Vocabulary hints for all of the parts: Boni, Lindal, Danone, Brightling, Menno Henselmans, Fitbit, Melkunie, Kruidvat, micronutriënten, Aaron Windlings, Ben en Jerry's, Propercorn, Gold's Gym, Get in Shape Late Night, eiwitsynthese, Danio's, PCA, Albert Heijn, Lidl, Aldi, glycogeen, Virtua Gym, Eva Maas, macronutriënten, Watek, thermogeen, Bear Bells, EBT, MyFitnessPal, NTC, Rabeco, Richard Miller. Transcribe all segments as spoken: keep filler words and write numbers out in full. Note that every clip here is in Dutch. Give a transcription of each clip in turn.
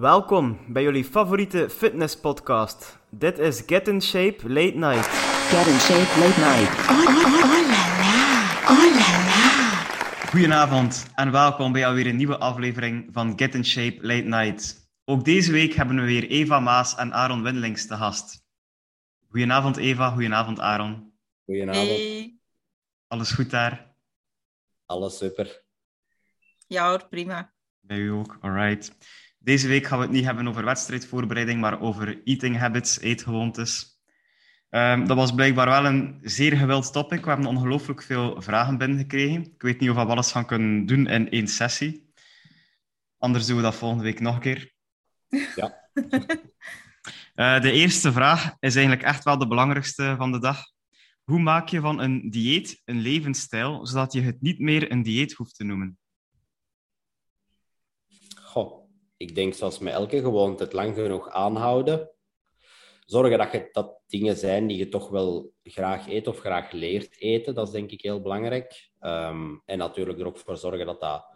Welkom bij jullie favoriete fitnesspodcast. Dit is Get in Shape Late Night. Get in Shape Late Night. Oh, oh, oh, oh la la, oh la la. Goedenavond en welkom bij alweer een nieuwe aflevering van Get in Shape Late Night. Ook deze week hebben we weer Eva Maas en Aaron Windlings te gast. Goedenavond Eva, goedenavond Aaron. Goedenavond. Hey. Alles goed daar? Alles super. Ja hoor, prima. Bij u ook, alright. Deze week gaan we het niet hebben over wedstrijdvoorbereiding, maar over eating habits, eetgewoontes. Um, dat was blijkbaar wel een zeer gewild topic. We hebben ongelooflijk veel vragen binnengekregen. Ik weet niet of we alles gaan kunnen doen in één sessie. Anders doen we dat volgende week nog een keer. Ja. uh, de eerste vraag is eigenlijk echt wel de belangrijkste van de dag. Hoe maak je van een dieet een levensstijl, zodat je het niet meer een dieet hoeft te noemen? Goh. Ik denk, zoals met elke gewoonte, het lang genoeg aanhouden. Zorgen dat, je, dat dingen zijn die je toch wel graag eet of graag leert eten. Dat is denk ik heel belangrijk. Um, en natuurlijk er ook voor zorgen dat dat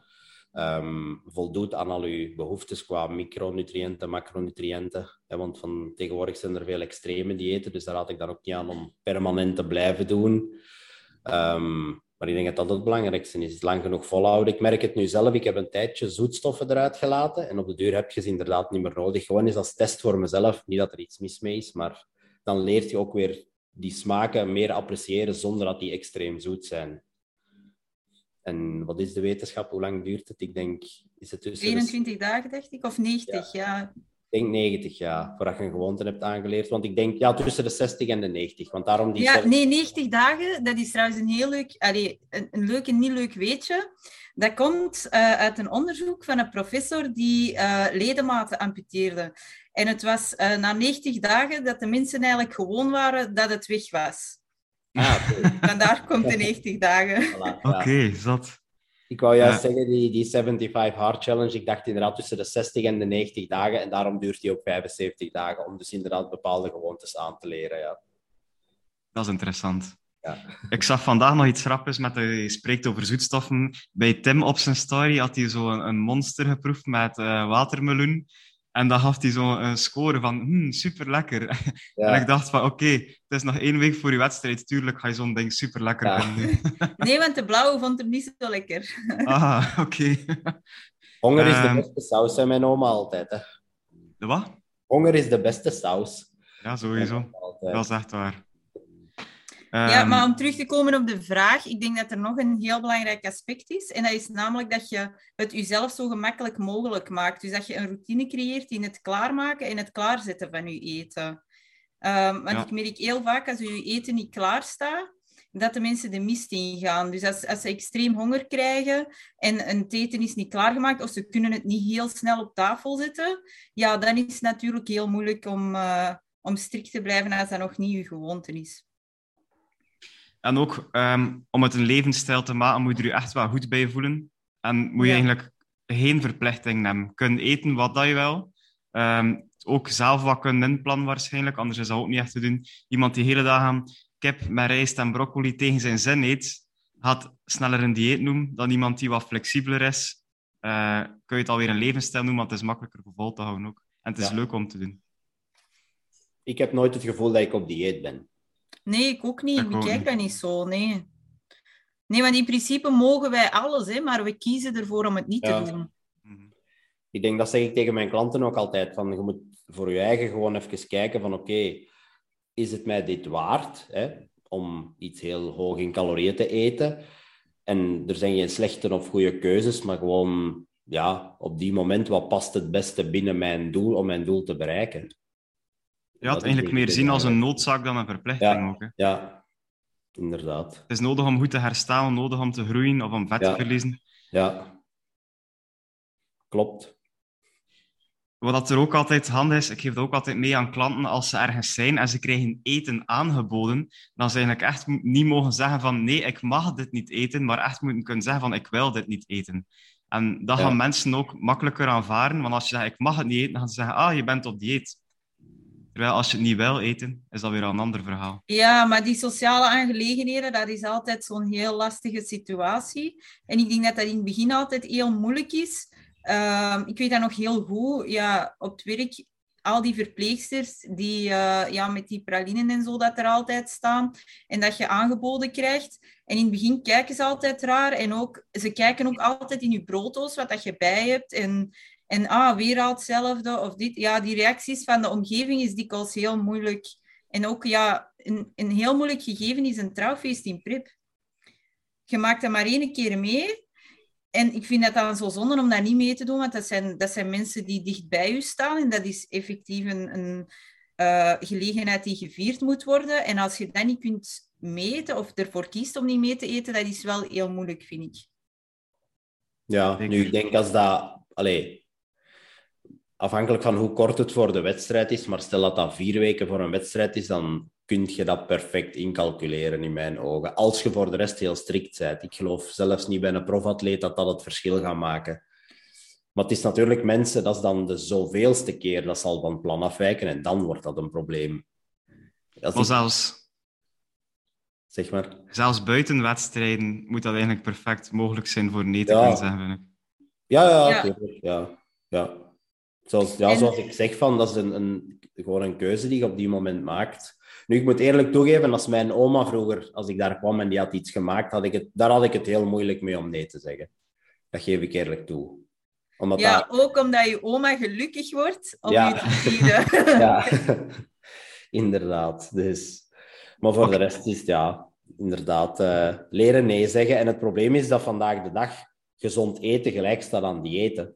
um, voldoet aan al je behoeftes qua micronutriënten, macronutriënten. Want van tegenwoordig zijn er veel extreme diëten, dus daar raad ik dan ook niet aan om permanent te blijven doen. Um, Maar ik denk dat dat het belangrijkste is. Lang genoeg volhouden. Ik merk het nu zelf. Ik heb een tijdje zoetstoffen eruit gelaten. En op de duur heb je ze inderdaad niet meer nodig. Gewoon eens als test voor mezelf. Niet dat er iets mis mee is. Maar dan leert je ook weer die smaken meer appreciëren zonder dat die extreem zoet zijn. En wat is de wetenschap? Hoe lang duurt het? Ik denk... Is het tussen vierentwintig de... dagen, dacht ik? Of negentig, ja. ja. Ik denk negentig, ja. Voordat je een gewoonte hebt aangeleerd. Want ik denk, ja, tussen de zestig en de negentig. Want daarom die... Ja, nee, negentig dagen, dat is trouwens een heel leuk... Allee, een, een leuk en niet leuk weetje. Dat komt uh, uit een onderzoek van een professor die uh, ledematen amputeerde. En het was uh, na negentig dagen dat de mensen eigenlijk gewoon waren dat het weg was. Ah, oké. Vandaar komt de negentig dagen. Voilà, ja. Oké, okay, zat. Ik wou juist ja. zeggen, die, die zevenenzeventig Hard Challenge, ik dacht inderdaad tussen de zestig en de negentig dagen. En daarom duurt die ook vijfenzeventig dagen, om dus inderdaad bepaalde gewoontes aan te leren. Ja. Dat is interessant. Ja. Ik zag vandaag nog iets grappigs, met je spreekt over zoetstoffen. Bij Tim op zijn story had hij zo een, een monster geproefd met uh, watermeloen. En dan gaf hij zo'n score van, hmm, super lekker. Ja. En ik dacht van, oké, okay, het is nog één week voor je wedstrijd. Tuurlijk ga je zo'n ding super lekker ja. vinden. Nee, want de blauwe vond hem niet zo lekker. Ah, oké. Okay. Honger is um, de beste saus, zei mijn oma altijd. Hè. De wat? Honger is de beste saus. Ja, sowieso. Dat is echt waar. Ja, um, maar om terug te komen op de vraag, ik denk dat er nog een heel belangrijk aspect is. En dat is namelijk dat je het jezelf zo gemakkelijk mogelijk maakt. Dus dat je een routine creëert in het klaarmaken en het klaarzetten van je eten. Um, want ja. ik merk heel vaak, als je eten niet klaarstaat, dat de mensen de mist ingaan. Dus als, als ze extreem honger krijgen en een eten is niet klaargemaakt, of ze kunnen het niet heel snel op tafel zetten, ja, dan is het natuurlijk heel moeilijk om, uh, om strikt te blijven als dat nog niet je gewoonte is. En ook, um, om het een levensstijl te maken, moet je er echt wel goed bij voelen. En moet je ja. eigenlijk geen verplichting nemen. Kunnen eten wat dat je wil. Um, ook zelf wat kunnen inplannen waarschijnlijk, anders is dat ook niet echt te doen. Iemand die hele dagen kip met rijst en broccoli tegen zijn zin eet, gaat sneller een dieet noemen dan iemand die wat flexibeler is. Uh, kun je het alweer een levensstijl noemen, want het is makkelijker voor vol te houden ook. En het is ja. leuk om te doen. Ik heb nooit het gevoel dat ik op dieet ben. Nee, ik ook niet. Ik bekijk dat niet zo, nee. Nee, want in principe mogen wij alles, hè, maar we kiezen ervoor om het niet ja. te doen. Ik denk, dat zeg ik tegen mijn klanten ook altijd, van je moet voor je eigen gewoon even kijken van, oké, okay, is het mij dit waard, hè, om iets heel hoog in calorieën te eten? En er zijn geen slechte of goede keuzes, maar gewoon, ja, op die moment, wat past het beste binnen mijn doel, om mijn doel te bereiken? Je had eigenlijk meer zien als een noodzaak dan een verplichting ja, ook. Hè? Ja, inderdaad. Het is nodig om goed te herstellen, nodig om te groeien of om vet ja. te verliezen. Ja, klopt. Wat er ook altijd handig is, ik geef dat ook altijd mee aan klanten, als ze ergens zijn en ze krijgen eten aangeboden, dan ze eigenlijk echt niet mogen zeggen van nee, ik mag dit niet eten, maar echt moeten kunnen zeggen van ik wil dit niet eten. En dat ja. gaan mensen ook makkelijker aanvaarden, want als je zegt ik mag het niet eten, dan gaan ze zeggen ah, je bent op dieet. Terwijl als je het niet wil eten, is dat weer een ander verhaal. Ja, maar die sociale aangelegenheden, dat is altijd zo'n heel lastige situatie. En ik denk dat dat in het begin altijd heel moeilijk is. Um, ik weet dat nog heel goed. Ja, op het werk, al die verpleegsters die uh, ja, met die pralinen en zo dat er altijd staan. En dat je aangeboden krijgt. En in het begin kijken ze altijd raar. En ook, ze kijken ook altijd in je brooddoos wat dat je bij hebt. En, en ah, weer al hetzelfde. Of dit. Ja, die reacties van de omgeving is dikwijls heel moeilijk. En ook, ja, een, een heel moeilijk gegeven is een trouwfeest in prep. Je maakt dat maar één keer mee. En ik vind dat dan zo zonde om dat niet mee te doen, want dat zijn, dat zijn mensen die dicht bij u staan. En dat is effectief een, een uh, gelegenheid die gevierd moet worden. En als je dat niet kunt meten of ervoor kiest om niet mee te eten, dat is wel heel moeilijk, vind ik. Ja, nu ik denk als dat... Allez, afhankelijk van hoe kort het voor de wedstrijd is, maar stel dat dat vier weken voor een wedstrijd is, dan kun je dat perfect incalculeren in mijn ogen. Als je voor de rest heel strikt bent. Ik geloof zelfs niet bij een profatleet dat dat het verschil gaat maken. Maar het is natuurlijk mensen, dat is dan de zoveelste keer dat ze al van plan afwijken en dan wordt dat een probleem. Dat maar is... zelfs... Zeg maar. Zelfs buiten wedstrijden moet dat eigenlijk perfect mogelijk zijn voor nee te ja. kunnen zeggen, vind ik. Ja, ja, ja. Tuurlijk, ja. ja. Zoals, ja, zoals ik zeg, van, dat is een, een, gewoon een keuze die je op die moment maakt. Nu, ik moet eerlijk toegeven, als mijn oma vroeger, als ik daar kwam en die had iets gemaakt, had ik het, daar had ik het heel moeilijk mee om nee te zeggen. Dat geef ik eerlijk toe. Omdat ja, dat... ook omdat je oma gelukkig wordt om ja. je te vieren. Ja, inderdaad. Dus. Maar voor okay. de rest is het ja, inderdaad uh, leren nee zeggen. En het probleem is dat vandaag de dag gezond eten gelijk staat aan diëten.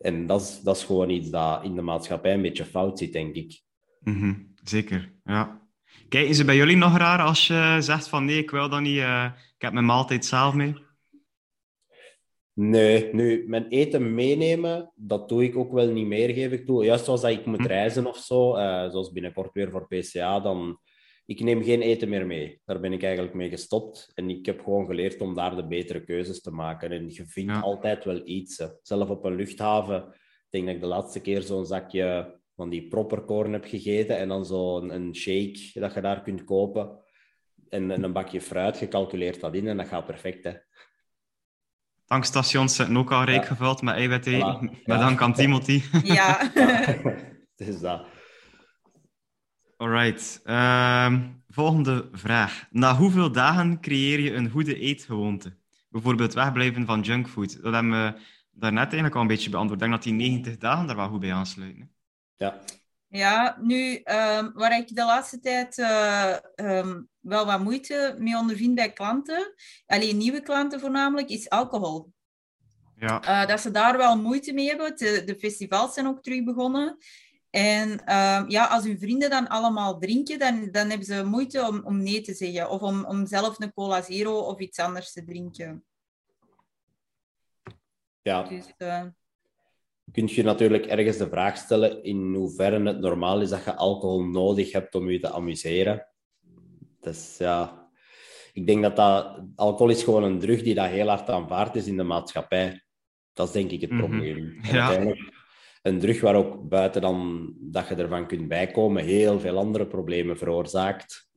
En dat is, dat is gewoon iets dat in de maatschappij een beetje fout zit, denk ik. Mm-hmm, zeker, ja. Kijken ze bij jullie nog raar als je zegt van nee, ik wil dat niet, uh, ik heb mijn maaltijd zelf mee? Nee, nu, mijn eten meenemen, dat doe ik ook wel niet meer, geef ik toe. Juist zoals dat ik moet hm. reizen of zo, uh, zoals binnenkort weer voor P C A, dan... Ik neem geen eten meer mee. Daar ben ik eigenlijk mee gestopt. En ik heb gewoon geleerd om daar de betere keuzes te maken. En je vindt ja. altijd wel iets. Hè. Zelf op een luchthaven. Ik denk dat ik de laatste keer zo'n zakje van die Propercorn heb gegeten. En dan zo'n een shake dat je daar kunt kopen. En, en een bakje fruit. Je calculeert dat in en dat gaat perfect. Hè. Tankstations zijn ook al rijk ja. gevuld met E B T. Voilà. Met ja. dank aan Timothy. Ja. ja. Dus dat... Alright. Uh, volgende vraag. Na hoeveel dagen creëer je een goede eetgewoonte? Bijvoorbeeld wegblijven van junkfood. Dat hebben we daarnet eigenlijk al een beetje beantwoord. Ik denk dat die negentig dagen daar wel goed bij aansluiten. Hè? Ja. Ja, nu, um, waar ik de laatste tijd uh, um, wel wat moeite mee ondervind bij klanten, alleen nieuwe klanten voornamelijk, is alcohol. Ja. Uh, dat ze daar wel moeite mee hebben. De, de festivals zijn ook terug begonnen. En uh, ja, als hun vrienden dan allemaal drinken, dan, dan hebben ze moeite om, om nee te zeggen. Of om, om zelf een cola zero of iets anders te drinken. Ja. Dus, uh... kun je natuurlijk ergens de vraag stellen in hoeverre het normaal is dat je alcohol nodig hebt om je te amuseren. Dus ja, ik denk dat, dat alcohol is gewoon een drug die dat heel hard aanvaard is in de maatschappij. Dat is denk ik het mm-hmm. probleem. En ja. Een drug waar ook buiten dan dat je ervan kunt bijkomen heel veel andere problemen veroorzaakt.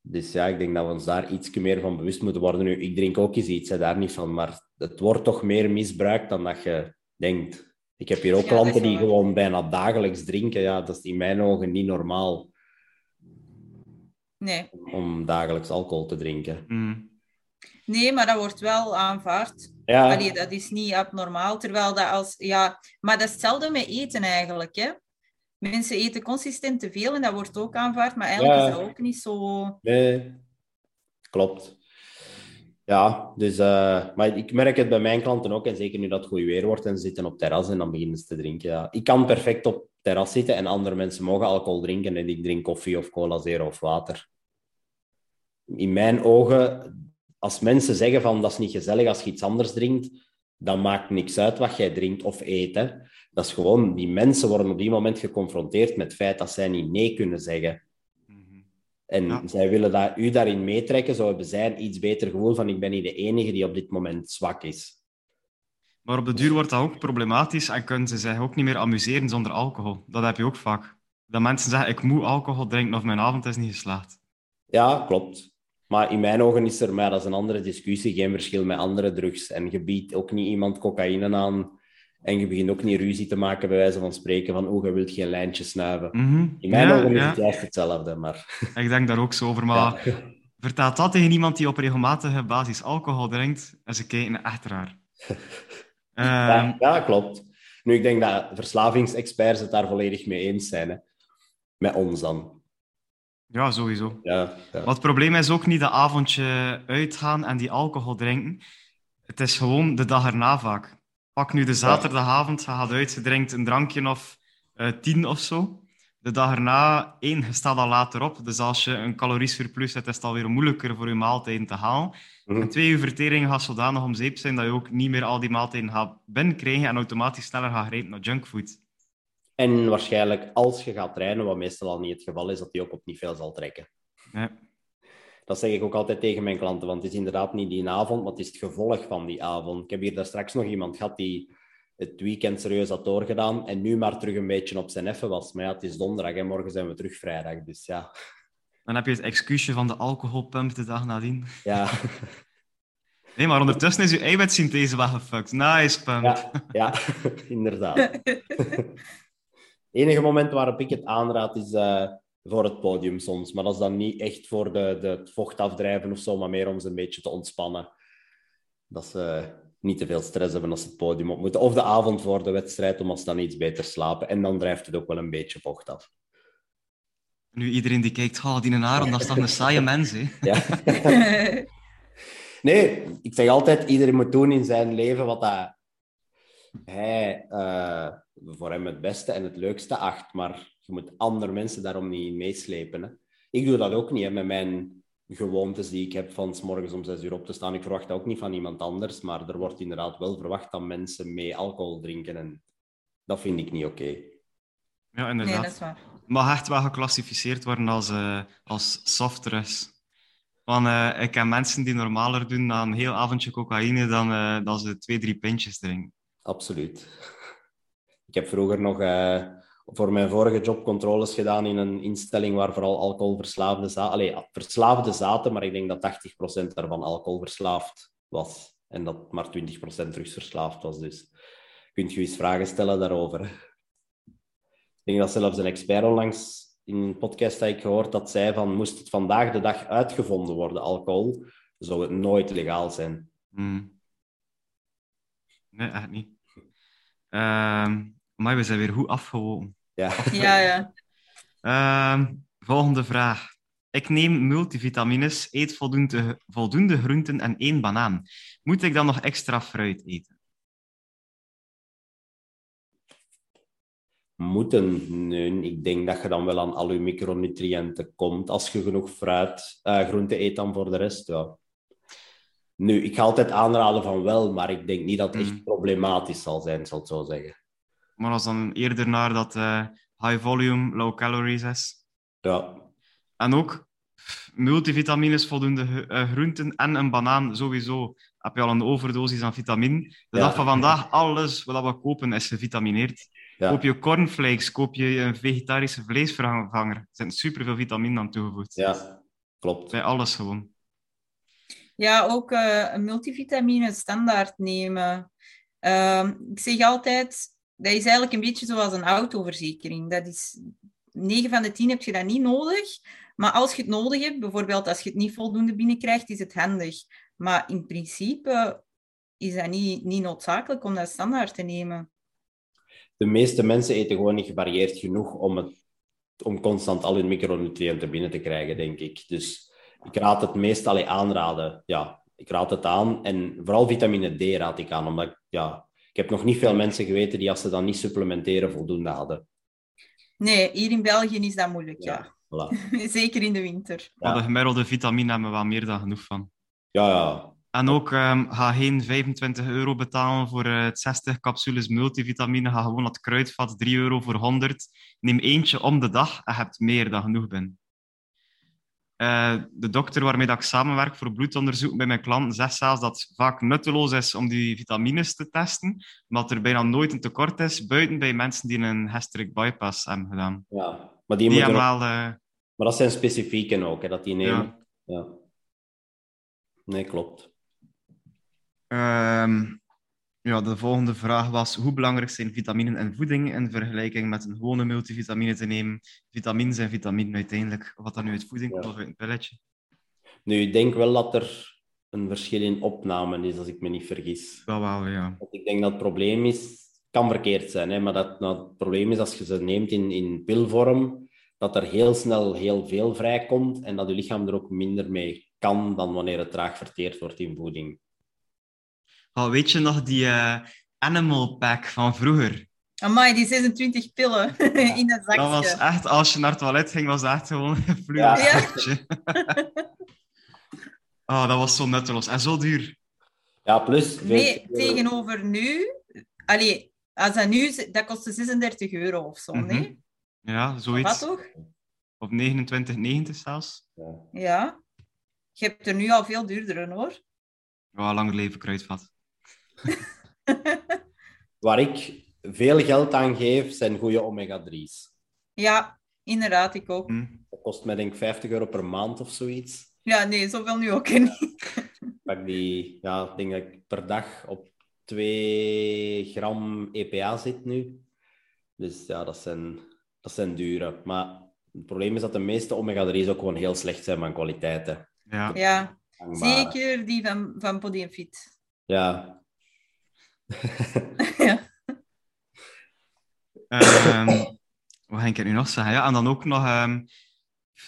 Dus ja, ik denk dat we ons daar iets meer van bewust moeten worden. Nu, ik drink ook eens iets, hè, daar niet van, maar het wordt toch meer misbruikt dan dat je denkt. Ik heb hier ook ja, klanten die gewoon bijna dagelijks drinken. Ja, dat is in mijn ogen niet normaal. Nee. Om dagelijks alcohol te drinken. Mm. Nee, maar dat wordt wel aanvaard. Ja. Allee, dat is niet abnormaal. Terwijl dat als, ja, maar dat is hetzelfde met eten eigenlijk. Hè? Mensen eten consistent te veel en dat wordt ook aanvaard. Maar eigenlijk ja. is dat ook niet zo... Nee, klopt. Ja, dus... Uh, maar ik merk het bij mijn klanten ook. En zeker nu dat het goed weer wordt en ze zitten op terras en dan beginnen ze te drinken. Ja. Ik kan perfect op terras zitten en andere mensen mogen alcohol drinken. En ik drink koffie of cola zero of water. In mijn ogen... Als mensen zeggen van dat is niet gezellig als je iets anders drinkt, dan maakt niks uit wat jij drinkt of eet. Hè. Dat is gewoon, die mensen worden op die moment geconfronteerd met het feit dat zij niet nee kunnen zeggen. Mm-hmm. En ja. zij willen dat, u daarin meetrekken, zo hebben zij een iets beter gevoel van ik ben niet de enige die op dit moment zwak is. Maar op de duur wordt dat ook problematisch en kunnen ze zich ook niet meer amuseren zonder alcohol. Dat heb je ook vaak. Dat mensen zeggen ik moet alcohol drinken of mijn avond is niet geslaagd. Ja, klopt. Maar in mijn ogen is er, maar dat is een andere discussie, geen verschil met andere drugs. En je biedt ook niet iemand cocaïne aan En je begint ook niet ruzie te maken, bij wijze van spreken, van oh, je wilt geen lijntje snuiven. Mm-hmm. In mijn ja, ogen is het ja. juist hetzelfde, maar... Ik denk daar ook zo over, maar ja. vertaalt dat tegen iemand die op regelmatige basis alcohol drinkt en ze kijken echt raar. ja, ja, klopt. Nu, ik denk dat verslavingsexperts het daar volledig mee eens zijn. Hè. Met ons dan. Ja, sowieso. Ja, ja. Wat het probleem is ook niet dat avondje uitgaan en die alcohol drinken. Het is gewoon de dag erna vaak. Pak nu de zaterdagavond, je gaat uit, je drinkt een drankje of uh, tien of zo. De dag erna, één, je staat al later op. Dus als je een caloriesurplus hebt, is het alweer moeilijker voor je maaltijden te halen. Mm-hmm. En twee, je vertering gaat zodanig om zeep zijn dat je ook niet meer al die maaltijden gaat binnenkrijgen en automatisch sneller gaat grijpen naar junkfood. En waarschijnlijk als je gaat trainen, wat meestal al niet het geval is, dat die ook op niet veel zal trekken. Nee. Dat zeg ik ook altijd tegen mijn klanten, want het is inderdaad niet die avond, maar het is het gevolg van die avond. Ik heb hier daar straks nog iemand gehad die het weekend serieus had doorgedaan en nu maar terug een beetje op zijn effen was. Maar ja, het is donderdag en morgen zijn we terug vrijdag, dus ja. Dan heb je het excuusje van de alcoholpump de dag nadien. Ja. Nee, maar ondertussen is je eiwitsynthese weggefuckt. Nice, pump. Ja, ja, inderdaad. Het enige moment waarop ik het aanraad is uh, voor het podium soms. Maar dat is dan niet echt voor de, de, het vocht afdrijven of zo, maar meer om ze een beetje te ontspannen. Dat ze uh, niet te veel stress hebben als ze het podium op moeten. Of de avond voor de wedstrijd, omdat ze dan iets beter slapen. En dan drijft het ook wel een beetje vocht af. Nu iedereen die kijkt, oh, die Aaron, dat is toch een saaie mens, hè? Ja. Nee, ik zeg altijd, iedereen moet doen in zijn leven wat dat hij... Uh, voor hem het beste en het leukste acht, maar je moet andere mensen daarom niet meeslepen. Hè. Ik doe dat ook niet, hè, met mijn gewoontes die ik heb van 's morgens om zes uur op te staan. Ik verwacht dat ook niet van iemand anders, maar er wordt inderdaad wel verwacht dat mensen mee alcohol drinken en dat vind ik niet oké. Okay. Ja, inderdaad. Nee, dat is waar. Mag echt wel geclassificeerd worden als, uh, als softdrugs. Want uh, ik ken mensen die normaler doen na een heel avondje cocaïne dan uh, dat ze twee, drie pintjes drinken. Absoluut. Ik heb vroeger nog uh, voor mijn vorige job controles gedaan in een instelling waar vooral alcoholverslaafden zaten. Allee, verslaafden zaten, maar ik denk dat tachtig procent daarvan alcoholverslaafd was. En dat maar twintig procent drugsverslaafd was. Dus kunt je eens vragen stellen daarover. Hè? Ik denk dat zelfs een expert onlangs in een podcast heb ik gehoord dat zei van moest het vandaag de dag uitgevonden worden, alcohol, zou het nooit legaal zijn. Mm. Nee, echt niet. Uh, maar we zijn weer goed afgewogen. Ja, ja. ja. Uh, volgende vraag. Ik neem multivitamines, eet voldoende, voldoende groenten en één banaan. Moet ik dan nog extra fruit eten? Moeten? Nee, ik denk dat je dan wel aan al je micronutriënten komt. Als je genoeg fruit, uh, groenten eet, dan voor de rest, ja. Nu, ik ga altijd aanraden van wel, maar ik denk niet dat het echt mm. problematisch zal zijn, zal ik zo zeggen. Maar als dan eerder naar dat uh, high volume, low calories is. Ja. En ook multivitamines, voldoende uh, groenten en een banaan sowieso. Heb je al een overdosis aan vitamine. De ja. dag van vandaag, alles wat we kopen is gevitamineerd. Ja. Koop je cornflakes, koop je een vegetarische vleesvervanger. Er zijn superveel vitamine aan toegevoegd. Ja, klopt. Bij alles gewoon. Ja, ook uh, een multivitamine standaard nemen. Uh, ik zeg altijd, dat is eigenlijk een beetje zoals een autoverzekering. Dat is, negen van de tien heb je dat niet nodig. Maar als je het nodig hebt, bijvoorbeeld als je het niet voldoende binnenkrijgt, is het handig. Maar in principe is dat niet, niet noodzakelijk om dat standaard te nemen. De meeste mensen eten gewoon niet gevarieerd genoeg om, het, om constant al hun micronutriënten binnen te krijgen, denk ik. Dus... Ik raad het meestal aanraden. Ja, ik raad het aan. En vooral vitamine D raad ik aan. Omdat ik, ja, ik heb nog niet veel mensen geweten die als ze dat niet supplementeren voldoende hadden. Nee, hier in België is dat moeilijk, ja. ja. Voilà. Zeker in de winter. Ja. De gemiddelde vitamine hebben we wel meer dan genoeg van. Ja, ja. En ook, um, ga geen vijfentwintig euro betalen voor uh, zestig capsules multivitamine. Ga gewoon dat kruidvat, drie euro voor honderd. Neem eentje om de dag en je hebt meer dan genoeg bent. Uh, de dokter waarmee dat ik samenwerk voor bloedonderzoek bij mijn klanten zegt zelfs dat het vaak nutteloos is om die vitamines te testen, omdat er bijna nooit een tekort is, buiten bij mensen die een gastric bypass hebben gedaan. Ja, maar die, die hebben ook... wel... Uh... Maar dat zijn specifieken ook, hè, dat die nemen. Ja. Ja. Nee, klopt. Um, Ja, de volgende vraag was, hoe belangrijk zijn vitaminen en voeding in vergelijking met een gewone multivitamine te nemen? Vitamines en vitaminen uiteindelijk. Wat dan nu uit voeding ja. of uit een pilletje? Nu, ik denk wel dat er een verschil in opname is, als ik me niet vergis. Dat wel, ja. Want ik denk dat het probleem is... kan verkeerd zijn, hè, maar dat, dat het probleem is als je ze neemt in, in pilvorm, dat er heel snel heel veel vrijkomt en dat je lichaam er ook minder mee kan dan wanneer het traag verteerd wordt in voeding. Oh, weet je nog die uh, Animal Pack van vroeger? Amai, die zesentwintig pillen ja. in dat zakje. Dat was echt, als je naar het toilet ging, was dat echt gewoon een fluweeltje. Ja. Oh, dat was zo nutteloos en zo duur. Ja, plus... Nee, veel... tegenover nu... Allee, als dat nu, dat kostte zesendertig euro of zo, mm-hmm. nee? Ja, zoiets. Wat toch? Of negenentwintig negentig zelfs. Ja. ja. Je hebt er nu al veel duurdere, hoor. Ja, langer leven kruidvat. Waar ik veel geld aan geef, zijn goede omega drie's. Ja, inderdaad, ik ook. Mm. Dat kost mij denk ik vijftig euro per maand of zoiets. Ja, nee, zoveel nu ook niet. Pak die, ja, denk ik per dag op twee gram E P A zit nu. Dus ja, dat zijn, dat zijn dure. Maar het probleem is dat de meeste omega drie's ook gewoon heel slecht zijn van kwaliteiten. Ja, ja. Zeker die van, van Body and Fit. Ja. ja. um, wat ging ik nu nog zeggen? Ja, en dan ook nog um,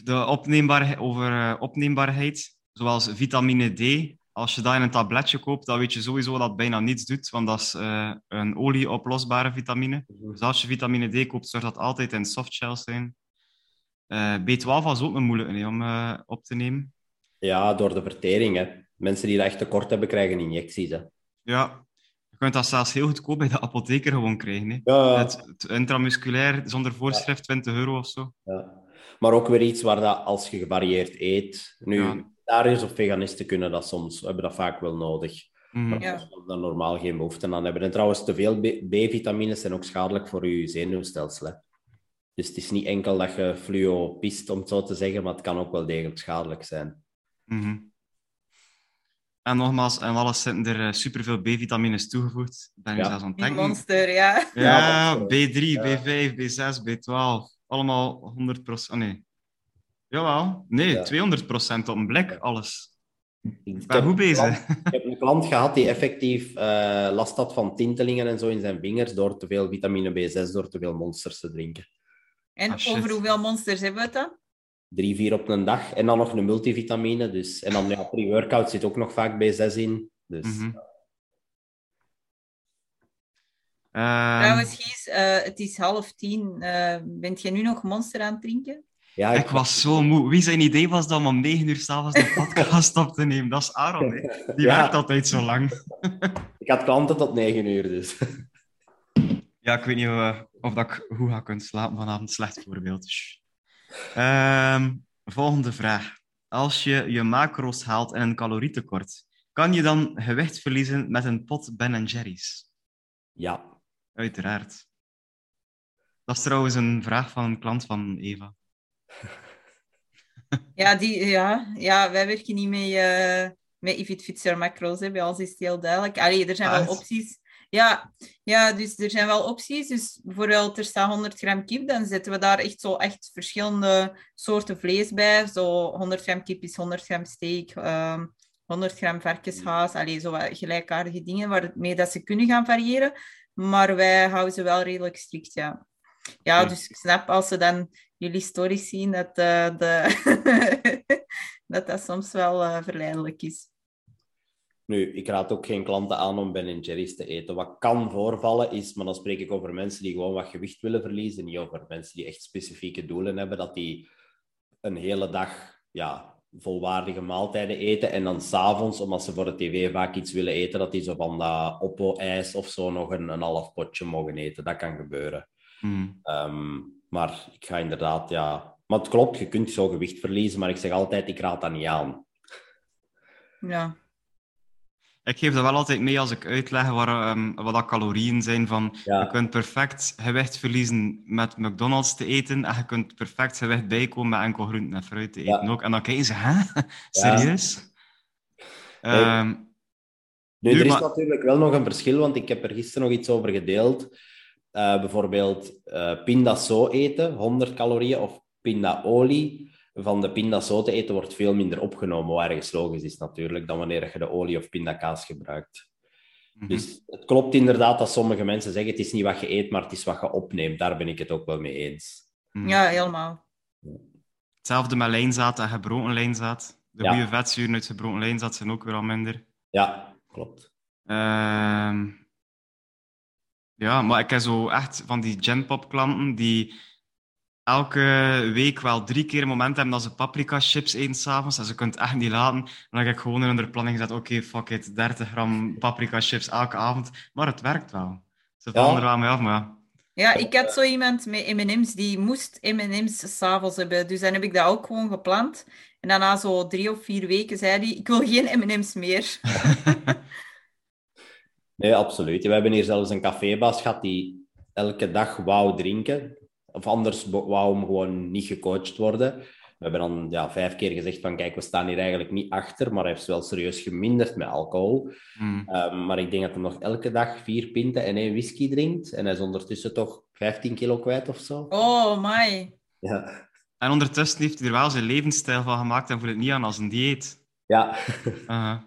de opneembaarheid, over uh, opneembaarheid, zoals vitamine D. Als je dat in een tabletje koopt, dan weet je sowieso dat het bijna niets doet, want dat is uh, een olieoplosbare vitamine. Dus als je vitamine D koopt, zorg dat het altijd in softshells zijn. Uh, B twaalf was ook een moeilijke nee, om uh, op te nemen. Ja, door de vertering. Hè. Mensen die dat echt tekort hebben, krijgen injecties. Hè. Ja, je kunt dat zelfs heel goedkoop bij de apotheker gewoon krijgen. Hè. Ja. Het, het intramusculair, zonder voorschrift, ja. twintig euro of zo. Ja. Maar ook weer iets waar dat, als je gevarieerd eet... nu. Ja. Vegetariërs of veganisten kunnen dat soms, hebben dat vaak wel nodig. Mm, maar ja. we daar normaal geen behoefte aan hebben. En trouwens, te veel B-vitamines zijn ook schadelijk voor je zenuwstelsel. Hè. Dus het is niet enkel dat je fluo pist, om het zo te zeggen, maar het kan ook wel degelijk schadelijk zijn. Mm-hmm. En nogmaals, en alles zitten er superveel B-vitamines toegevoegd. Ben je ja. zelfs aan het denken. Die monster, ja. Ja, B drie, ja. B vijf, B zes, B twaalf. Allemaal honderd procent. Oh nee. Jawel. Nee, ja. tweehonderd procent op een blik, alles. Ik ben goed bezig. Ik heb een klant gehad die effectief uh, last had van tintelingen en zo in zijn vingers door te veel vitamine B zes, door te veel monsters te drinken. En ah, over hoeveel monsters hebben we het dan? Drie, vier op een dag. En dan nog een multivitamine. Dus. En dan ja, pre-workout zit ook nog vaak B zes in. Dus... Mm-hmm. Uh... Trouwens, Gies, uh, het is half tien. Uh, bent je nu nog monster aan het drinken? Ja, ik... ik was zo moe. Wie zijn idee was dat om om negen uur s'avonds de podcast op te nemen? Dat is Aaron, hè. Die ja. werkt altijd zo lang. Ik had klanten tot negen uur, dus. Ja, ik weet niet of, of dat ik goed ga kunnen slapen vanavond. Slecht voorbeeld. Um, volgende vraag. Als je je macro's haalt en een calorietekort, kan je dan gewicht verliezen met een pot Ben en Jerry's? Ja. Uiteraard. Dat is trouwens een vraag van een klant van Eva. Ja, die, ja, ja, wij werken niet mee uh, met if it fits your macros. Hè. Bij ons is het heel duidelijk. Allee, er zijn ah, wel opties. Ja, ja, dus er zijn wel opties. Dus bijvoorbeeld, er staat honderd gram kip. Dan zetten we daar echt zo echt verschillende soorten vlees bij. Zo honderd gram kip is honderd gram steak, uh, honderd gram varkenshaas. Allee, zo gelijkaardige dingen waarmee dat ze kunnen gaan variëren. Maar wij houden ze wel redelijk strikt, ja. Ja, ja. Dus ik snap als ze dan... jullie stories zien, dat, uh, de dat dat soms wel uh, verleidelijk is. Nu, ik raad ook geen klanten aan om Ben en Jerry's te eten. Wat kan voorvallen is, maar dan spreek ik over mensen die gewoon wat gewicht willen verliezen, niet over mensen die echt specifieke doelen hebben, dat die een hele dag ja, volwaardige maaltijden eten en dan s'avonds, omdat ze voor de tv vaak iets willen eten, dat die zo van dat oppo-ijs of zo nog een, een half potje mogen eten. Dat kan gebeuren. Mm. Um, Maar ik ga inderdaad, ja... Maar het klopt, je kunt zo gewicht verliezen, maar ik zeg altijd, ik raad dat niet aan. Ja. Ik geef dat wel altijd mee als ik uitleg waar, um, wat dat calorieën zijn. Van, ja. Je kunt perfect gewicht verliezen met McDonald's te eten en je kunt perfect gewicht bijkomen met enkel groenten en fruit te eten ja. ook. En dan kijken ze, hè? Serieus? Ja. Um, Nu, nu er is maar... natuurlijk wel nog een verschil, want ik heb er gisteren nog iets over gedeeld. Uh, bijvoorbeeld uh, pinda's zo eten, honderd calorieën, of pindaolie. Van de pinda's zo te eten wordt veel minder opgenomen, waar ergens logisch is natuurlijk, dan wanneer je de olie of pindakaas gebruikt. Mm-hmm. Dus het klopt inderdaad dat sommige mensen zeggen, het is niet wat je eet, maar het is wat je opneemt. Daar ben ik het ook wel mee eens. Mm. Ja, helemaal. Hetzelfde met lijnzaad en gebroken lijnzaad. De goede ja. vetzuren uit gebroken lijnzaad zijn ook weer al minder. Ja, klopt. Uh, ja, maar ik heb zo echt van die Genpop-klanten die elke week wel drie keer een moment hebben dat ze paprika-chips eten s'avonds en ze kunnen het echt niet laten. En dan heb ik gewoon in hun planning gezet, oké, okay, fuck it, dertig gram paprika-chips elke avond. Maar het werkt wel. Ze ja. vallen er wel mee af, maar ja. Ja, ik had zo iemand met M en M's, die moest M en M's s'avonds hebben. Dus dan heb ik dat ook gewoon gepland. En dan na zo drie of vier weken zei hij, ik wil geen M en M's meer. Nee, absoluut. We hebben hier zelfs een cafébaas gehad die elke dag wou drinken. Of anders wou hem gewoon niet gecoacht worden. We hebben dan ja, vijf keer gezegd van, kijk, we staan hier eigenlijk niet achter, maar hij heeft wel serieus geminderd met alcohol. Mm. Um, maar ik denk dat hij nog elke dag vier pinten en één whisky drinkt. En hij is ondertussen toch vijftien kilo kwijt of zo. Oh, my. Ja. En ondertussen heeft hij er wel zijn levensstijl van gemaakt en voelt het niet aan als een dieet. Ja. Uh-huh.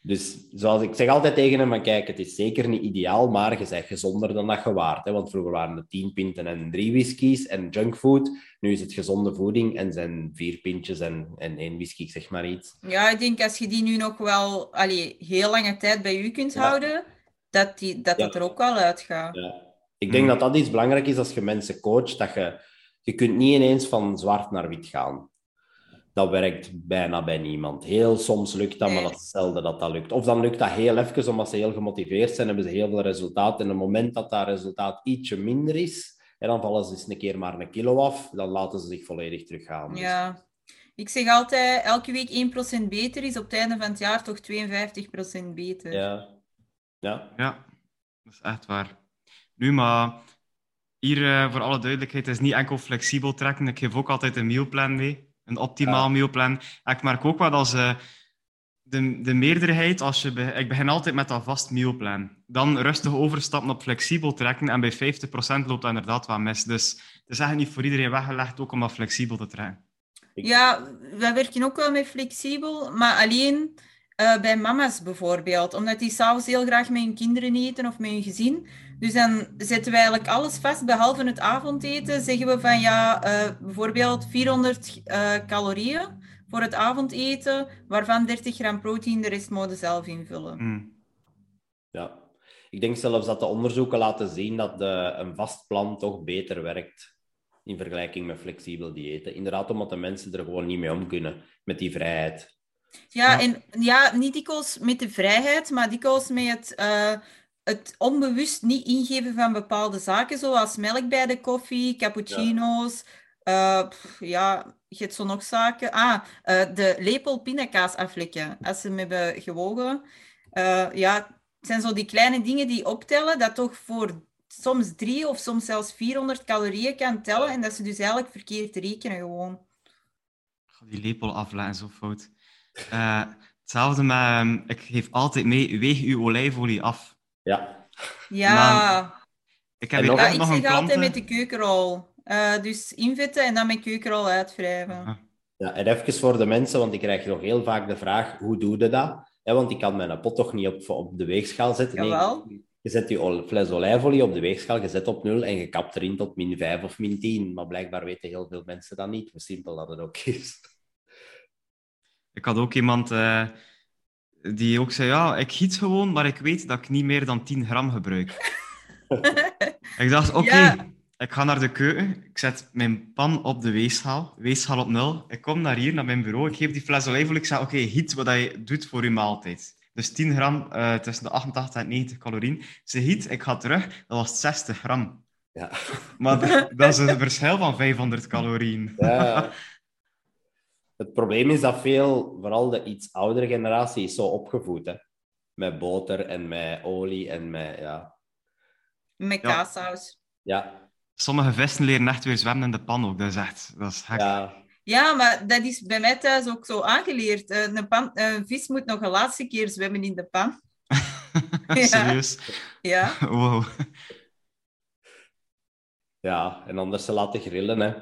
Dus zoals ik zeg altijd tegen hem, maar kijk, het is zeker niet ideaal, maar je bent gezonder dan dat je waard. Hè? Want vroeger waren het tien pinten en drie whiskies en junkfood. Nu is het gezonde voeding en zijn vier pintjes en, en één whisky, zeg maar iets. Ja, ik denk als je die nu nog wel allee, heel lange tijd bij je kunt ja. houden, dat, die, dat ja. het er ook wel uitgaat. Ja. Ik denk mm. dat dat iets belangrijk is als je mensen coacht, dat je, je kunt niet ineens van zwart naar wit gaan. Dat werkt bijna bij niemand. Heel soms lukt dat, maar dat is zelden dat dat lukt. Of dan lukt dat heel even, omdat ze heel gemotiveerd zijn, hebben ze heel veel resultaat. En op het moment dat dat resultaat ietsje minder is, en dan vallen ze eens een keer maar een kilo af, dan laten ze zich volledig teruggaan. Dus. Ja. Ik zeg altijd, elke week één procent beter is op het einde van het jaar toch tweeënvijftig procent beter. Ja. Ja. Ja, dat is echt waar. Nu, maar hier, uh, voor alle duidelijkheid, het is niet enkel flexibel trekken. Ik geef ook altijd een mealplan mee. Een optimaal ja. mealplan. Ik merk ook wel dat ze de, de meerderheid, als je be, ik begin altijd met dat vast mealplan. Dan rustig overstappen op flexibel trekken en bij vijftig procent loopt dat inderdaad wat mis. Dus het is eigenlijk niet voor iedereen weggelegd ook om dat flexibel te trekken. Ja, wij werken ook wel met flexibel, maar alleen uh, bij mama's bijvoorbeeld. Omdat die s'avonds heel graag met hun kinderen eten of met hun gezin. Dus dan zetten we eigenlijk alles vast, behalve het avondeten. Zeggen we van, ja, uh, bijvoorbeeld vierhonderd uh, calorieën voor het avondeten, waarvan dertig gram proteïne, de rest moet je zelf invullen. Mm. Ja, ik denk zelfs dat de onderzoeken laten zien dat de, een vast plan toch beter werkt in vergelijking met flexibel diëten. Inderdaad, omdat de mensen er gewoon niet mee om kunnen, met die vrijheid. Ja, ja. en ja, niet dikwijls met de vrijheid, maar dikwijls met het... Uh, Het onbewust niet ingeven van bepaalde zaken, zoals melk bij de koffie, cappuccino's, ja, uh, pff, ja je hebt zo nog zaken. Ah, uh, de lepel pindakaas aflikken, als ze hem hebben gewogen. Uh, ja, het zijn zo die kleine dingen die optellen, dat toch voor soms drie of soms zelfs vierhonderd calorieën kan tellen en dat ze dus eigenlijk verkeerd rekenen gewoon. Die lepel afleggen, zo fout. Uh, hetzelfde met, ik geef altijd mee, weeg uw olijfolie af. Ja. Ja. Maar ik heb nog, ja, ik nog zeg een altijd met de keukenrol. Uh, dus invetten en dan met keukenrol uitwrijven. Ja, en even voor de mensen, want ik krijg nog heel vaak de vraag, hoe doe je dat? Eh, want ik kan mijn pot toch niet op, op de weegschaal zetten? Jawel. Nee, je zet die fles olijfolie op de weegschaal, je zet op nul en je kapt erin tot min vijf of min tien. Maar blijkbaar weten heel veel mensen dat niet, hoe simpel dat het ook is. Ik had ook iemand... Uh... die ook zei, ja, ik giet gewoon, maar ik weet dat ik niet meer dan tien gram gebruik. Ik dacht, oké, okay, ja. ik ga naar de keuken, ik zet mijn pan op de weegschaal, weegschaal op nul, ik kom naar hier, naar mijn bureau, ik geef die fles olijfolie, ik zeg, oké, okay, giet wat je doet voor je maaltijd. Dus tien gram uh, tussen de achtentachtig en negentig calorieën. Ze giet, ik ga terug, dat was zestig gram. Ja. Maar dat, dat is een verschil van vijfhonderd calorieën. Ja. Het probleem is dat veel, vooral de iets oudere generatie, is zo opgevoed. Hè? Met boter en met olie en met... Ja. Met kaassaus. Ja. ja. Sommige vissen leren echt weer zwemmen in de pan ook. Dat is echt... Dat is hek. Ja. ja, maar dat is bij mij thuis ook zo aangeleerd. Een, pan, een vis moet nog een laatste keer zwemmen in de pan. Serieus? Ja. Wow. Ja, en anders ze laten grillen, hè.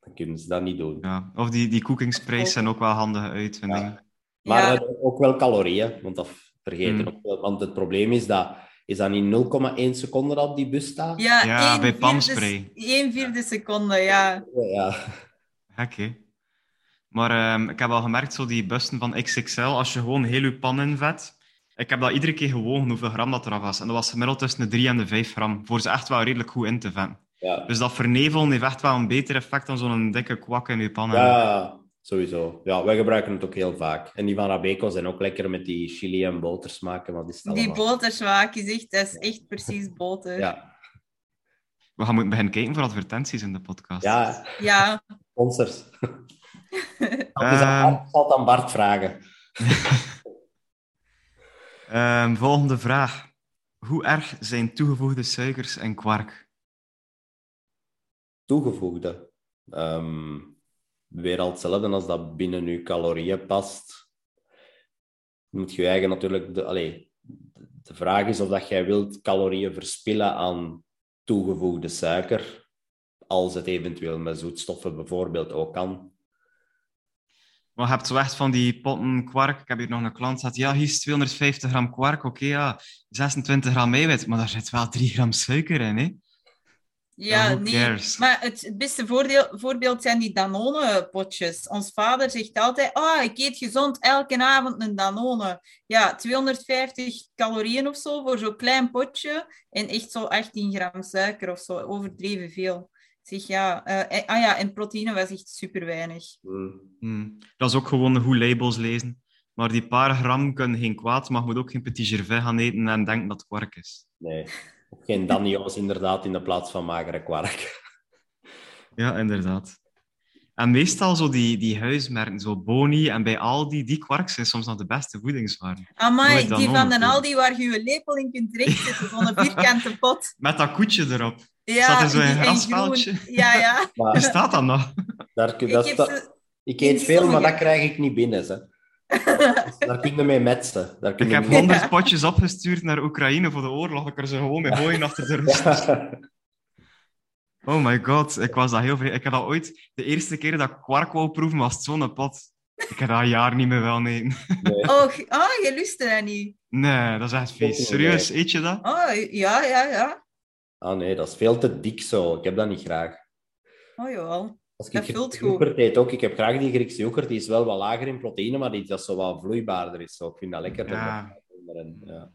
Dan kunnen ze dat niet doen. Ja. Of die, die cooking sprays zijn ook wel handige uitvindingen. Ja. Maar ja. Ook wel calorieën, want dat vergeten ook wel. Want het probleem is dat... Is dat niet nul komma één seconde dat op die bus staat? Ja, ja bij Pamspray. één vierde seconde, ja. Ja, ja. Oké. Okay. Maar um, ik heb al gemerkt, zo die bussen van X X L, als je gewoon heel je pan invet... Ik heb dat iedere keer gewogen, hoeveel gram dat eraf was. En dat was gemiddeld tussen de drie en de vijf gram, voor ze echt wel redelijk goed in te vetten. Ja. Dus dat vernevelen heeft echt wel een beter effect dan zo'n dikke kwak in je pan. Ja, sowieso. Ja, wij gebruiken het ook heel vaak. En die van Rabeco zijn ook lekker met die chili en botersmaken. Want die die botersmaak is echt, dat is echt precies boter. Ja. We gaan moeten beginnen kijken voor advertenties in de podcast. Ja. Ja. Sponsors. Dat is aan, ik zal het aan Bart vragen. um, volgende vraag. Hoe erg zijn toegevoegde suikers en kwark? Toegevoegde? Um... Weer al hetzelfde als dat binnen je calorieën past. Moet je eigen natuurlijk... De, allez, de vraag is of dat jij wilt calorieën verspillen aan toegevoegde suiker, als het eventueel met zoetstoffen bijvoorbeeld ook kan. Maar je hebt zo echt van die potten kwark. Ik heb hier nog een klant die had, ja, hier is tweehonderdvijftig gram kwark, oké, okay, ja, zesentwintig gram eiwit, maar daar zit wel drie gram suiker in, hè? Ja, ja nee. Maar het beste voordeel, voorbeeld zijn die Danone-potjes. Ons vader zegt altijd, oh, ik eet gezond elke avond een Danone. Ja, tweehonderdvijftig calorieën of zo voor zo'n klein potje. En echt zo achttien gram suiker of zo. Overdreven veel. Zeg, ja, uh, en, ah ja, en proteïne was echt super weinig. Mm. Dat is ook gewoon hoe labels lezen. Maar die paar gram kunnen geen kwaad, maar je moet ook geen petit gervais gaan eten en denken dat het kwark is. Nee. Of geen Danio's inderdaad in de plaats van magere kwark. Ja, inderdaad. En meestal zo die, die huismerken, zo Boni en bij Aldi, die kwark zijn soms nog de beste voedingswaarden. Amai, die van de Aldi waar je je lepel in kunt richten, zo'n vierkante pot. Met dat koetje erop. Ja, staat er zo een grasveldje. Ja, ja. Waar staat dat nog? Daar, dat, ik, dat, ik eet veel, maar dat krijg ik niet binnen, hè. Daar kun je mee metsen. Daar kun je ik heb honderd mee... potjes opgestuurd naar Oekraïne voor de oorlog. Ik er ze gewoon mee gooien achter de rust. Oh my god, ik was dat heel veel. Ik heb dat ooit... De eerste keer dat ik kwark wou proeven, was het zo'n pot. Ik heb dat een jaar niet meer wel nemen. Nee. Oh, oh, je lust dat niet? Nee, dat is echt vies. Serieus, eet je dat? Oh, ja, ja, ja. Ah nee, dat is veel te dik zo. Ik heb dat niet graag. Oh jawel. Als ik dat vult goed. Eet ook. Ik heb graag die Griekse yoghurt. Die is wel wat lager in proteïne, maar die is zo wat vloeibaarder is. Zo. Ik vind dat lekker. Ja. Ja.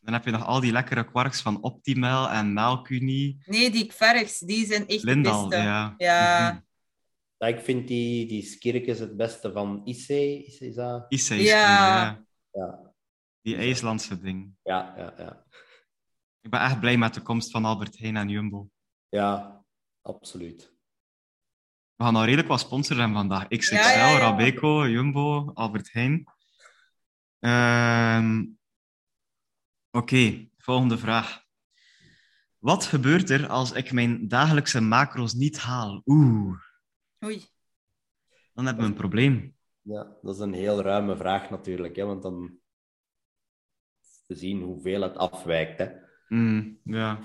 Dan heb je nog al die lekkere kwarks van Optimal en Melkunie. Nee, die kwarks, die zijn echt Lindal, de beste. Ja. Ja. Mm-hmm. Ja, ik vind die, die skirkes het beste van Issei. Issei is dat? Issei, ja. Ja. Die IJslandse ding. Ja, ja, ja. Ik ben echt blij met de komst van Albert Heijn en Jumbo. Ja, absoluut. We gaan al redelijk wat sponsoren vandaag. X X L, ja, ja, ja. Rabeco, Jumbo, Albert Heijn. Uh, Oké, okay, volgende vraag. Wat gebeurt er als ik mijn dagelijkse macro's niet haal? Oeh. Oei. Dan hebben we een probleem. Ja, dat is een heel ruime vraag natuurlijk. Hè, want dan is te zien hoeveel het afwijkt. Hè. Mm, ja.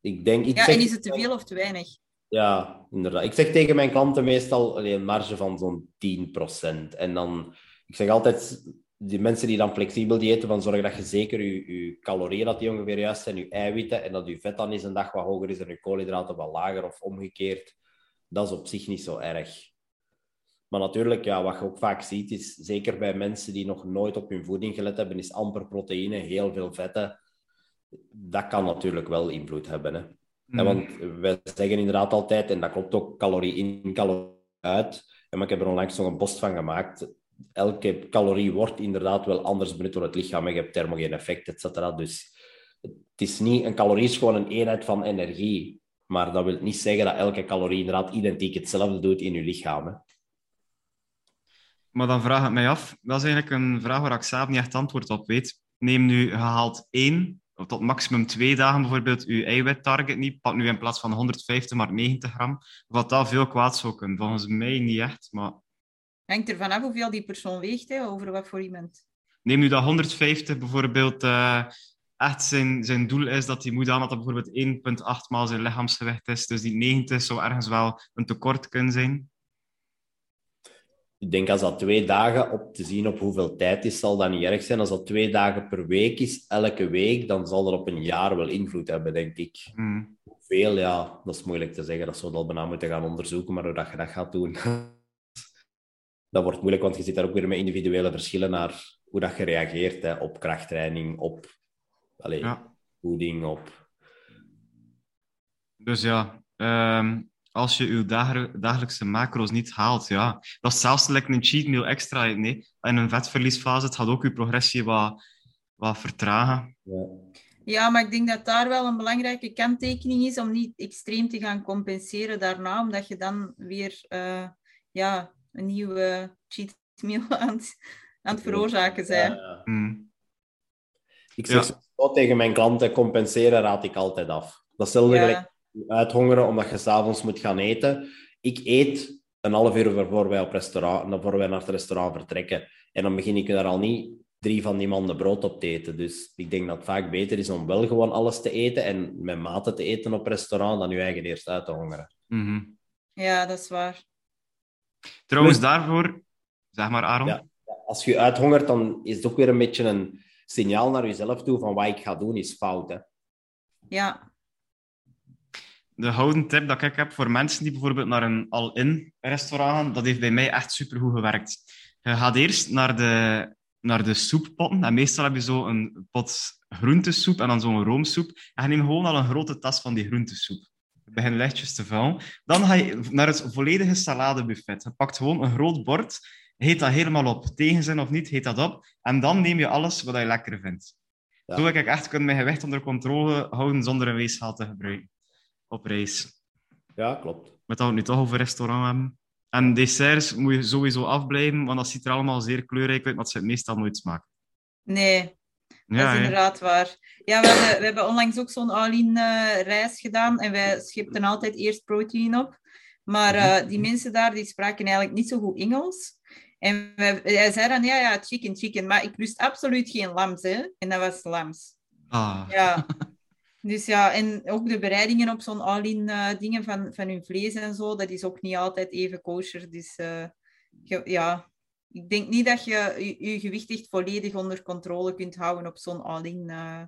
Ik denk, ik ja, zeg... En is het te veel of te weinig? Ja, inderdaad. Ik zeg tegen mijn klanten meestal een marge van zo'n tien procent. En dan, ik zeg altijd, die mensen die dan flexibel diëten, van zorg dat je zeker je, je calorieën, dat die ongeveer juist zijn, je eiwitten, en dat je vet dan eens een dag wat hoger is en je koolhydraten wat lager of omgekeerd. Dat is op zich niet zo erg. Maar natuurlijk, ja, wat je ook vaak ziet, is zeker bij mensen die nog nooit op hun voeding gelet hebben, is amper proteïne, heel veel vetten. Dat kan natuurlijk wel invloed hebben, hè. Mm. Ja, want wij zeggen inderdaad altijd, en dat klopt ook, calorie in, calorie uit. En maar ik heb er onlangs nog een post van gemaakt. Elke calorie wordt inderdaad wel anders benut door het lichaam. Je hebt thermogeen effect, et cetera. Dus het is niet, een calorie is gewoon een eenheid van energie. Maar dat wil niet zeggen dat elke calorie inderdaad identiek hetzelfde doet in je lichaam. Hè. Maar dan vraag ik mij af. Dat is eigenlijk een vraag waar ik zelf niet echt antwoord op weet. Neem nu gehaald één... Of tot maximum twee dagen bijvoorbeeld je eiwittarget niet. Pak nu in plaats van honderdvijftig maar negentig gram. Wat dat veel kwaad zou kunnen. Volgens mij niet echt, maar... Hangt er vanaf hoeveel die persoon weegt, hè, over wat voor iemand. Neem nu dat honderdvijftig bijvoorbeeld uh, echt zijn, zijn doel is dat die moedaanat dat bijvoorbeeld één komma acht maal zijn lichaamsgewicht is. Dus die negentig zou ergens wel een tekort kunnen zijn. Ik denk als dat twee dagen, op te zien op hoeveel tijd is, zal dat niet erg zijn. Als dat twee dagen per week is, elke week, dan zal dat op een jaar wel invloed hebben, denk ik. Mm. Hoeveel, ja, dat is moeilijk te zeggen. Dat zou je al bijna moeten gaan onderzoeken, maar hoe dat je dat gaat doen, dat wordt moeilijk, want je zit daar ook weer met individuele verschillen naar hoe dat je reageert, hè, op krachttraining, op allez, ja. voeding, op... Dus ja... Um... Als je je dagelijkse macro's niet haalt, ja. Dat is zelfs like een cheat meal extra. Nee. In een vetverliesfase, het gaat ook je progressie wat, wat vertragen. Ja. ja, maar ik denk dat daar wel een belangrijke kanttekening is om niet extreem te gaan compenseren daarna, omdat je dan weer uh, ja, een nieuwe cheat meal aan het, aan het veroorzaken bent. Ja, ja. Mm. Ik zeg ja. zo tegen mijn klanten, compenseren raad ik altijd af. Dat is hetzelfde gelijk. Ja. Uithongeren omdat je s'avonds moet gaan eten. Ik eet een half uur voor wij, op restaurant, voor wij naar het restaurant vertrekken. En dan begin ik daar al niet drie van die manden brood op te eten. Dus ik denk dat het vaak beter is om wel gewoon alles te eten en met mate te eten op restaurant dan je eigen eerst uit te hongeren. Mm-hmm. Ja, dat is waar. Trouwens, daarvoor... Zeg maar, Aaron. Ja, als je uithongert, dan is het ook weer een beetje een signaal naar jezelf toe van wat ik ga doen is fout. Hè? Ja. De gouden tip dat ik heb voor mensen die bijvoorbeeld naar een all-in restaurant gaan, dat heeft bij mij echt supergoed gewerkt. Je gaat eerst naar de, naar de soeppotten. En meestal heb je zo een pot groentesoep en dan zo'n roomsoep. En je neemt gewoon al een grote tas van die groentesoep. Je begint lichtjes te vullen. Dan ga je naar het volledige saladebuffet. Je pakt gewoon een groot bord, heet dat helemaal op. Tegenzin of niet, heet dat op. En dan neem je alles wat je lekker vindt. Ja. Zo heb ik echt kunnen mijn gewicht onder controle houden zonder een weegschaal te gebruiken. Op reis. Ja, klopt. Met dat we het nu toch over restaurant hebben. En desserts moet je sowieso afblijven, want dat ziet er allemaal zeer kleurrijk uit, maar ze het meestal nooit smaken. Nee, dat ja, is inderdaad he. waar. Ja, we hebben, we hebben onlangs ook zo'n all-in uh, reis gedaan en wij schipten altijd eerst proteïne op. Maar uh, die mensen daar, die spraken eigenlijk niet zo goed Engels. En wij, hij zei dan, ja, ja, chicken, chicken. Maar ik lust absoluut geen lams, hè. En dat was lams. Ah. Ja. Dus ja, en ook de bereidingen op zo'n all-in uh, dingen van, van hun vlees en zo, dat is ook niet altijd even kosher. Dus uh, ge, ja, ik denk niet dat je je, je gewicht echt volledig onder controle kunt houden op zo'n all-in uh,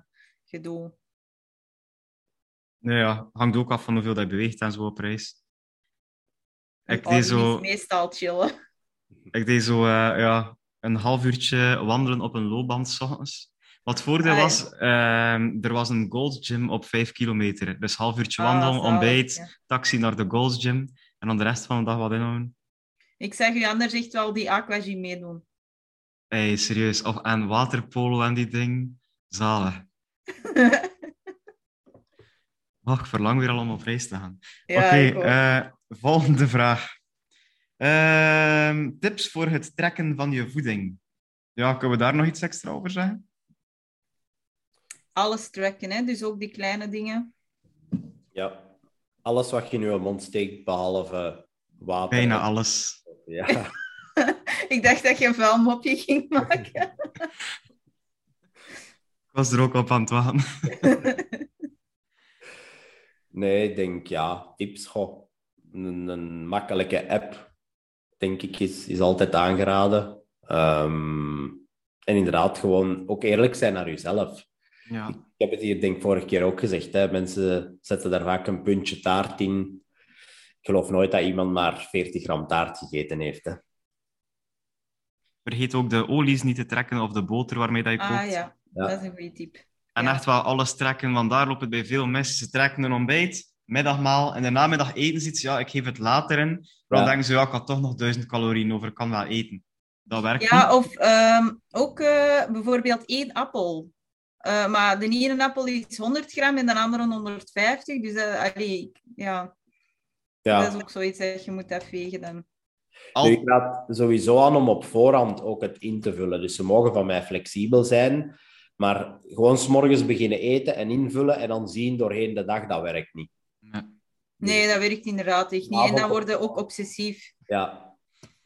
gedoe. Nee, ja, hangt ook af van hoeveel dat je beweegt en zo op reis. Ik deed zo... is meestal chillen. Ik deed zo uh, ja, een half uurtje wandelen op een loopband 's ochtends. Wat het voordeel was, um, er was een Gold's Gym op vijf kilometer. Dus half uurtje wandelen, ah, ontbijt, ja. taxi naar de Gold's Gym. En dan de rest van de dag wat inhouden. Ik zeg u anders echt wel die aquagym meedoen. Hé, hey, serieus. Of en waterpolo en die ding. Zalen. Ach, ik verlang weer allemaal op reis te gaan. Ja, Oké, okay, uh, volgende vraag. Uh, tips voor het trekken van je voeding. Ja, kunnen we daar nog iets extra over zeggen? Alles tracken, hè? Dus ook die kleine dingen. Ja, alles wat je in je mond steekt, behalve water. Bijna alles. Ja. Ik dacht dat je een vuil mopje ging maken. Ik was er ook op aan het wachten. Nee, ik denk, ja, tips. Goh. Een, een makkelijke app, denk ik, is, is altijd aangeraden. Um, en inderdaad, gewoon ook eerlijk zijn naar jezelf. Ja. Ik heb het hier denk ik vorige keer ook gezegd. Hè? Mensen zetten daar vaak een puntje taart in. Ik geloof nooit dat iemand maar veertig gram taart gegeten heeft. Hè? Vergeet ook de olies niet te trekken of de boter waarmee dat je koopt. Ah ja, ja. dat is een goede tip. En ja. echt wel alles trekken, want daar loopt het bij veel mensen. Ze trekken een ontbijt, middagmaal en de namiddag eten ze iets. Ja, ik geef het later in. Dan ja. denken ze, ja, ik had toch nog duizend calorieën over, ik kan wel eten. Dat werkt ja, niet. Of um, ook uh, bijvoorbeeld één appel. Uh, maar de ene appel is honderd gram en de andere honderdvijftig. Dus uh, allee, ja. ja. dat is ook zoiets. Hè. Je moet afwegen dan. Al... Nu, ik raad sowieso aan om op voorhand ook het in te vullen. Dus ze mogen van mij flexibel zijn. Maar gewoon 's morgens beginnen eten en invullen. En dan zien doorheen de dag, dat werkt niet. Nee, nee dat werkt inderdaad echt niet. En dan worden ook obsessief. Ja.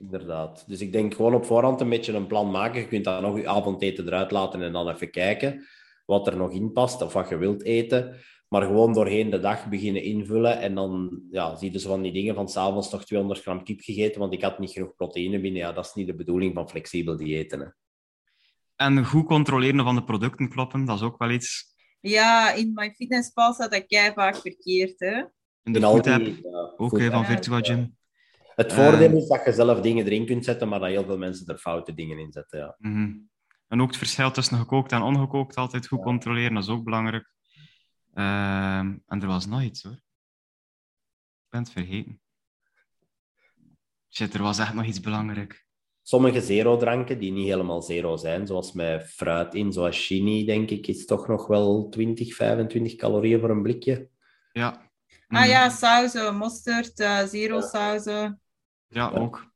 Inderdaad. Dus ik denk gewoon op voorhand een beetje een plan maken. Je kunt dan nog je avondeten eruit laten en dan even kijken wat er nog in past of wat je wilt eten. Maar gewoon doorheen de dag beginnen invullen. En dan ja, zie je zo van die dingen van 's avonds nog tweehonderd gram kip gegeten, want ik had niet genoeg proteïne binnen. Ja, dat is niet de bedoeling van flexibel diëten. Hè. En goed controleren van de producten kloppen, dat is ook wel iets... Ja, in MyFitnessPal staat dat kei vaak verkeerd. Hè? In de food-app, ja, ook ja, van Virtua Gym. Ja. Het voordeel uh, is dat je zelf dingen erin kunt zetten, maar dat heel veel mensen er foute dingen in zetten. Ja. Mm-hmm. En ook het verschil tussen gekookt en ongekookt altijd goed ja. controleren, dat is ook belangrijk. Uh, en er was nog iets, hoor. Ik ben het vergeten. Shit, er was echt nog iets belangrijk. Sommige zero-dranken die niet helemaal zero zijn, zoals met fruit in, zoals chini, denk ik, is toch nog wel twintig, vijfentwintig calorieën voor een blikje. Ja. Mm. Ah ja, sauzen, mosterd, uh, zero-sauzen. Ja, ook.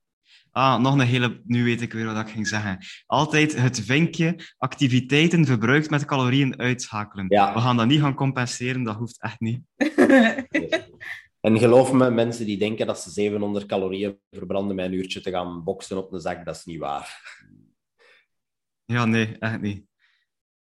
Ah, nog een hele... Nu weet ik weer wat ik ging zeggen. Altijd het vinkje, activiteiten verbruikt met calorieën uitschakelen. Ja. We gaan dat niet gaan compenseren, dat hoeft echt niet. En geloof me, mensen die denken dat ze zevenhonderd calorieën verbranden met een uurtje te gaan boksen op een zak, dat is niet waar. Ja, nee, echt niet.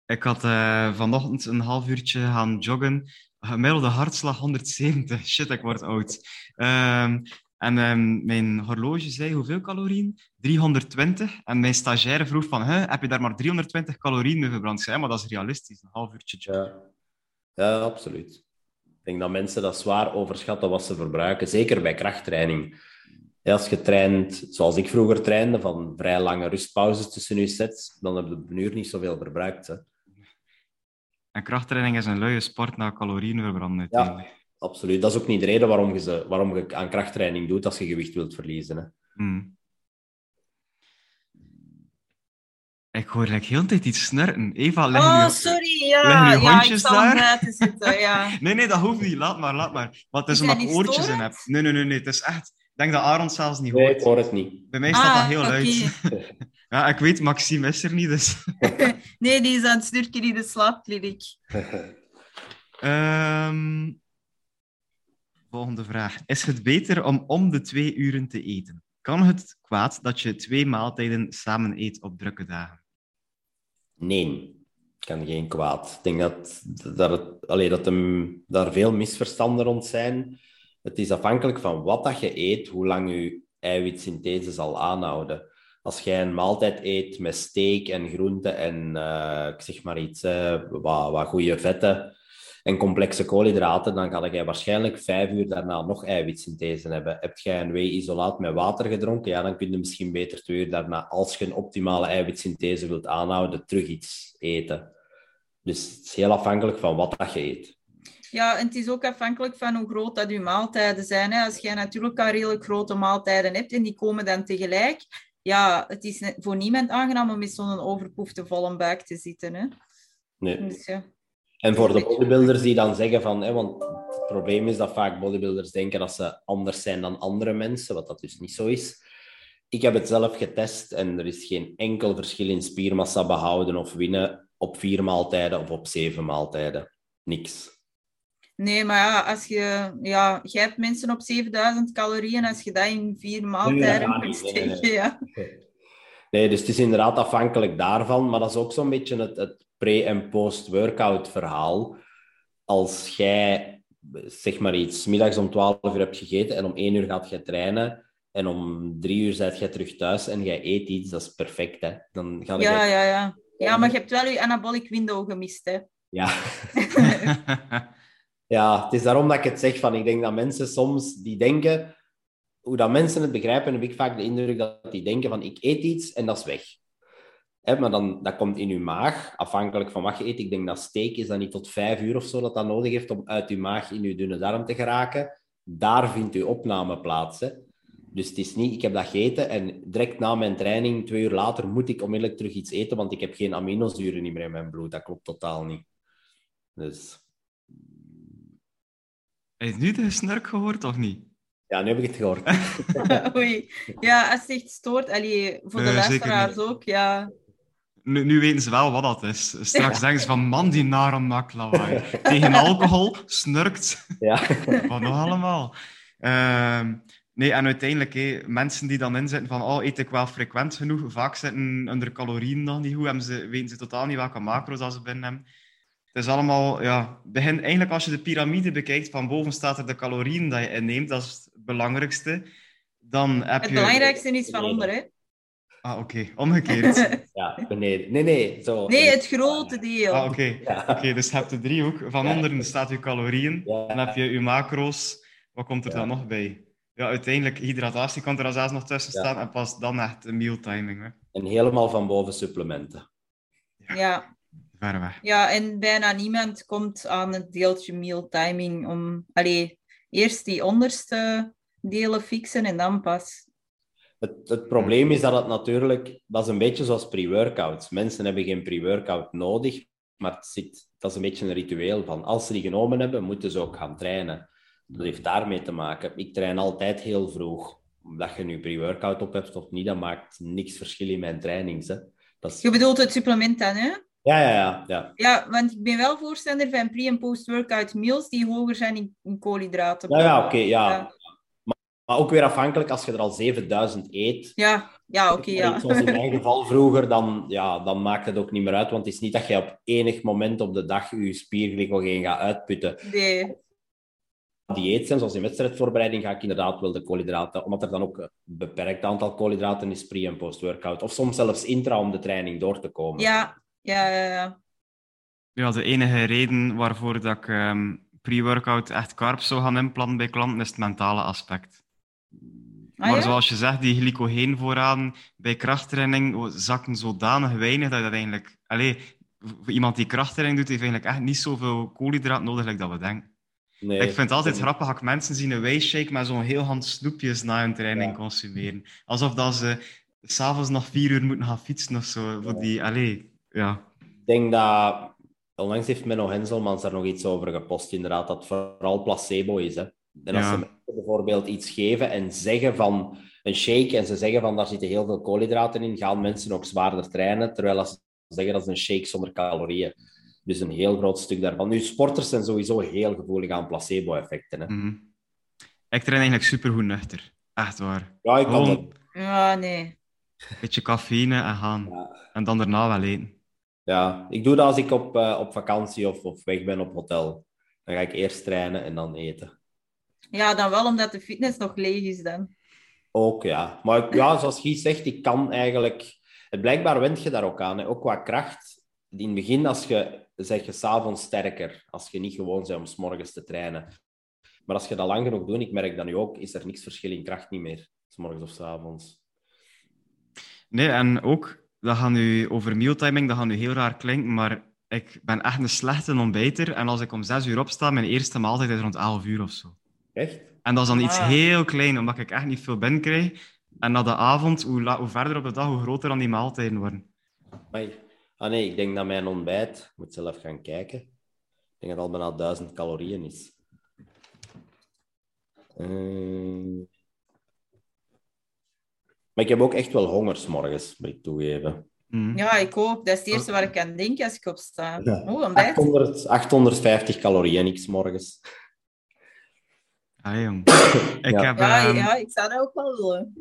Ik had uh, vanochtend een half uurtje gaan joggen. Gemiddelde hartslag honderdzeventig. Shit, ik word oud. Um, en um, mijn horloge zei hoeveel calorieën? driehonderdtwintig. En mijn stagiaire vroeg van, heb je daar maar driehonderdtwintig calorieën mee verbrand? Ik zei, maar dat is realistisch, een half uurtje joggen. Ja, ja, absoluut. Ik denk dat mensen dat zwaar overschatten wat ze verbruiken, zeker bij krachttraining. Als je traint, zoals ik vroeger trainde, van vrij lange rustpauzes tussen je sets, dan heb je op een uur niet zoveel verbruikt. Hè. En krachttraining is een luie sport naar calorieën verbranden. Ja, absoluut. Dat is ook niet de reden waarom je, ze, waarom je aan krachttraining doet als je gewicht wilt verliezen. Hè. Hmm. Ik hoor like, heel de tijd iets snurken. Eva, leg oh, nu, sorry, ja. leg nu ja, hondjes ik zal daar. Om te zitten, ja. nee, nee, dat hoeft niet. Laat maar, laat maar. Want het is omdat ik oortjes in heb. Nee, nee, nee, nee. Het is echt... Ik denk dat Aaron het zelfs niet hoort. Nee, ik hoor het niet. Bij mij ah, staat dat heel okay. luid. ja, ik weet, Maxime is er niet, dus... nee, die is aan het snurken in de slaapkliniek. um, volgende vraag. Is het beter om om de twee uren te eten? Kan het kwaad dat je twee maaltijden samen eet op drukke dagen? Nee, kan geen kwaad. Ik denk dat, dat, het, allee, dat er daar veel misverstanden rond zijn. Het is afhankelijk van wat dat je eet, hoe lang je eiwitsynthese zal aanhouden. Als jij een maaltijd eet met steak en groenten en uh, ik zeg maar iets, uh, wat, wat goede vetten en complexe koolhydraten, dan ga jij waarschijnlijk vijf uur daarna nog eiwitsynthese hebben. Heb jij een whey-isolaat met water gedronken, ja, dan kun je misschien beter twee uur daarna, als je een optimale eiwitsynthese wilt aanhouden, terug iets eten. Dus het is heel afhankelijk van wat dat je eet. Ja, en het is ook afhankelijk van hoe groot dat je maaltijden zijn. Hè. Als jij natuurlijk al redelijk grote maaltijden hebt en die komen dan tegelijk, ja, het is voor niemand aangenaam om met zo'n overpoefde volle buik te zitten. Hè. Nee. Dus, ja. En voor de bodybuilders die dan zeggen van... Hè, want het probleem is dat vaak bodybuilders denken dat ze anders zijn dan andere mensen, wat dat dus niet zo is. Ik heb het zelf getest en er is geen enkel verschil in spiermassa behouden of winnen op vier maaltijden of op zeven maaltijden. Niks. Nee, maar ja, als je... Ja, jij hebt mensen op zevenduizend calorieën, als je dat in vier maaltijden nee, kunt steken, nee, nee. ja. Nee, dus het is inderdaad afhankelijk daarvan, maar dat is ook zo'n beetje het... het pre- en post-workout verhaal. Als jij, zeg maar iets, middags om twaalf uur hebt gegeten en om één uur gaat jij trainen en om drie uur zit jij terug thuis en jij eet iets, dat is perfect, hè. Dan ga ja, jij... ja, ja. ja, maar je hebt wel je anabolic window gemist, hè. Ja. ja, het is daarom dat ik het zeg, van ik denk dat mensen soms die denken, hoe dat mensen het begrijpen, heb ik vaak de indruk dat die denken van ik eet iets en dat is weg. He, maar dan, dat komt in je maag, afhankelijk van wat je eet. Ik denk dat steak is dan niet tot vijf uur of zo dat dat nodig heeft om uit je maag in je dunne darm te geraken. Daar vindt je opname plaats. Hè. Dus het is niet, ik heb dat gegeten en direct na mijn training, twee uur later, moet ik onmiddellijk terug iets eten, want ik heb geen aminozuren meer in mijn bloed. Dat klopt totaal niet. Dus... Heb je nu de snurk gehoord of niet? Ja, nu heb ik het gehoord. Oei. Ja, als het echt stoort, allee, voor de uh, luisteraars ook, ja... Nu, nu weten ze wel wat dat is. Straks denken ze van, man, die naren maakt lawaai. Tegen alcohol, snurkt. Ja. Wat nog allemaal. Uh, Nee, en uiteindelijk, hé, mensen die dan inzitten van oh, eet ik wel frequent genoeg, vaak zitten hun calorieën nog niet goed, hebben ze, weten ze totaal niet welke macro's dat ze binnen hebben. Het is allemaal, ja, begin, eigenlijk als je de piramide bekijkt, van boven staat er de calorieën dat je inneemt, dat is het belangrijkste. Dan heb het je... belangrijkste is van onder, hè? Ah, oké. Okay. Omgekeerd. Ja, beneden. Nee, nee. Zo. Nee, het grote deel. Ah, oké. Okay. Ja. Oké, okay, dus je hebt de driehoek. Van ja. onderen staat je calorieën. Ja. Dan heb je je macro's. Wat komt er ja. dan nog bij? Ja, uiteindelijk, hydratatie komt er zelfs nog tussen staan. Ja. En pas dan echt een mealtiming. Hè. En helemaal van boven supplementen. Ja. ja. Ver weg. Ja, en bijna niemand komt aan het deeltje mealtiming om... Allee, eerst die onderste delen fixen en dan pas... Het, het probleem is dat het natuurlijk... Dat is een beetje zoals pre-workouts. Mensen hebben geen pre-workout nodig, maar het zit, dat is een beetje een ritueel van... Als ze die genomen hebben, moeten ze ook gaan trainen. Dat heeft daarmee te maken. Ik train altijd heel vroeg. Omdat je nu pre-workout op hebt of niet, dat maakt niks verschil in mijn trainings. Hè. Dat is... Je bedoelt het supplement dan, hè? Ja, ja, ja, ja. Ja, want ik ben wel voorstander van pre- en post-workout meals die hoger zijn in, in koolhydraten. Ja, ja, oké, okay, ja. ja. Maar ook weer afhankelijk als je er al zevenduizend eet. Ja, ja oké. Okay, ja. Zoals in mijn geval vroeger, dan, ja, dan maakt het ook niet meer uit. Want het is niet dat je op enig moment op de dag je spierglycogeen gaat uitputten. Nee. Dieet zijn, zoals in wedstrijdvoorbereiding, ga ik inderdaad wel de koolhydraten... Omdat er dan ook een beperkt aantal koolhydraten is pre- en post-workout. Of soms zelfs intra om de training door te komen. Ja, ja, ja. Ja, ja de enige reden waarvoor dat ik um, pre-workout echt carbs zou gaan inplannen bij klanten is het mentale aspect. Maar ah, ja? zoals je zegt, die glycogeenvoorraden bij krachttraining zakken zodanig weinig dat je dat eigenlijk... Allee, voor iemand die krachttraining doet, heeft eigenlijk echt niet zoveel koolhydraten nodig als dat we denken. Nee, ik vind het altijd nee. grappig dat ik mensen zien een weeshake met zo'n heel hand snoepjes na hun training ja. consumeren. Alsof dat ze s'avonds nog vier uur moeten gaan fietsen of zo. Voor ja. die, allee, ja. Ik denk dat... Onlangs heeft Menno Henselmans daar nog iets over gepost, inderdaad, dat vooral placebo is, hè. En als ja. ze bijvoorbeeld iets geven en zeggen van een shake en ze zeggen van daar zitten heel veel koolhydraten in, gaan mensen ook zwaarder trainen, terwijl ze zeggen dat is een shake zonder calorieën. Dus een heel groot stuk daarvan. Nu, sporters zijn sowieso heel gevoelig aan placebo-effecten. Hè? Mm-hmm. Ik train eigenlijk supergoed nuchter. Echt waar. Ja, ik kan dat. Ja, nee. Beetje cafeïne en gaan. Ja. En dan daarna wel eten. Ja, ik doe dat als ik op, uh, op vakantie of, of weg ben op hotel. Dan ga ik eerst trainen en dan eten. Ja, dan wel, omdat de fitness nog leeg is dan. Ook, ja. Maar ja, zoals Guy zegt, ik kan eigenlijk... Blijkbaar wend je daar ook aan, hè. Ook qua kracht. In het begin als je, zeg je s'avonds sterker, als je niet gewoon bent om 's morgens te trainen. Maar als je dat lang genoeg doet, ik merk dat nu ook, is er niks verschil in kracht niet meer. 's Morgens of 's avonds. Nee, en ook, dat gaat nu over mealtiming, dat gaat nu heel raar klinken, maar ik ben echt een slechte ontbijter. En als ik om zes uur opsta, mijn eerste maaltijd is rond elf uur of zo. Echt? En dat is dan iets ah. heel klein, omdat ik echt niet veel binnenkrijg. En na de avond, hoe, la- hoe verder op de dag, hoe groter dan die maaltijden worden. Amai. Ah nee, ik denk dat mijn ontbijt... Ik moet zelf gaan kijken. Ik denk dat het al bijna duizend calorieën is. Um... Maar ik heb ook echt wel honger 's morgens, moet ik toegeven. Mm. Ja, ik ook. Dat is het eerste waar ik aan denk als ik opsta. Ja. Oh, ontbijt. achthonderd, achthonderdvijftig calorieën, niks morgens. Ah, jong. Ik ja. Heb, ja, um... ja, ik zou dat ook wel willen.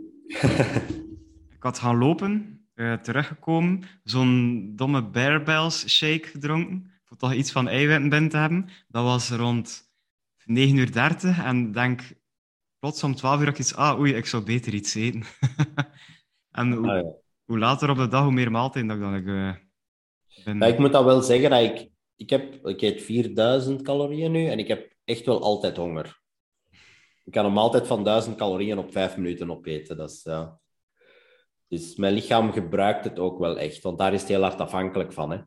Ik had gaan lopen, uh, teruggekomen, zo'n domme Bear Bells shake gedronken, voor toch iets van eiwitten binnen te hebben. Dat was rond negen uur dertig en denk plots om twaalf uur ook iets, ah oei, ik zou beter iets eten. En hoe, ah, ja. hoe later op de dag, hoe meer maaltijd dat ik dan uh, ben. Ja, ik moet dat wel zeggen, dat ik, ik, heb, ik eet vierduizend calorieën nu en ik heb echt wel altijd honger. Ik kan een maaltijd van duizend calorieën op vijf minuten opeten. Dat is, ja. Dus mijn lichaam gebruikt het ook wel echt, want daar is het heel hard afhankelijk van. Hè.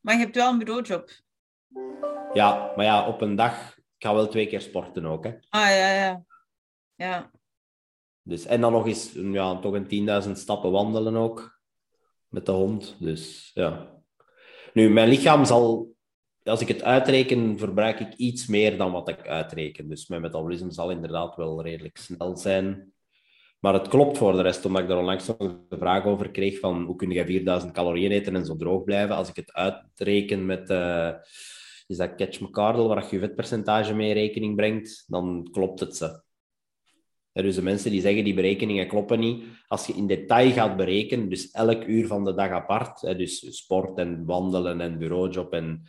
Maar je hebt wel een bureaujob. Ja, maar ja, op een dag... Ik ga wel twee keer sporten ook. Hè. Ah, ja, ja. ja. Dus, en dan nog eens ja, toch een tienduizend stappen wandelen ook. Met de hond, dus ja. Nu, mijn lichaam zal... Als ik het uitreken, verbruik ik iets meer dan wat ik uitreken. Dus mijn metabolisme zal inderdaad wel redelijk snel zijn. Maar het klopt voor de rest, omdat ik daar onlangs nog de vraag over kreeg van hoe kun je vierduizend calorieën eten en zo droog blijven? Als ik het uitreken met uh, is dat Catch McCardle, waar je je vetpercentage mee in rekening brengt, dan klopt het ze. Dus de mensen die zeggen, die berekeningen kloppen niet. Als je in detail gaat berekenen, dus elk uur van de dag apart, dus sport en wandelen en bureaujob en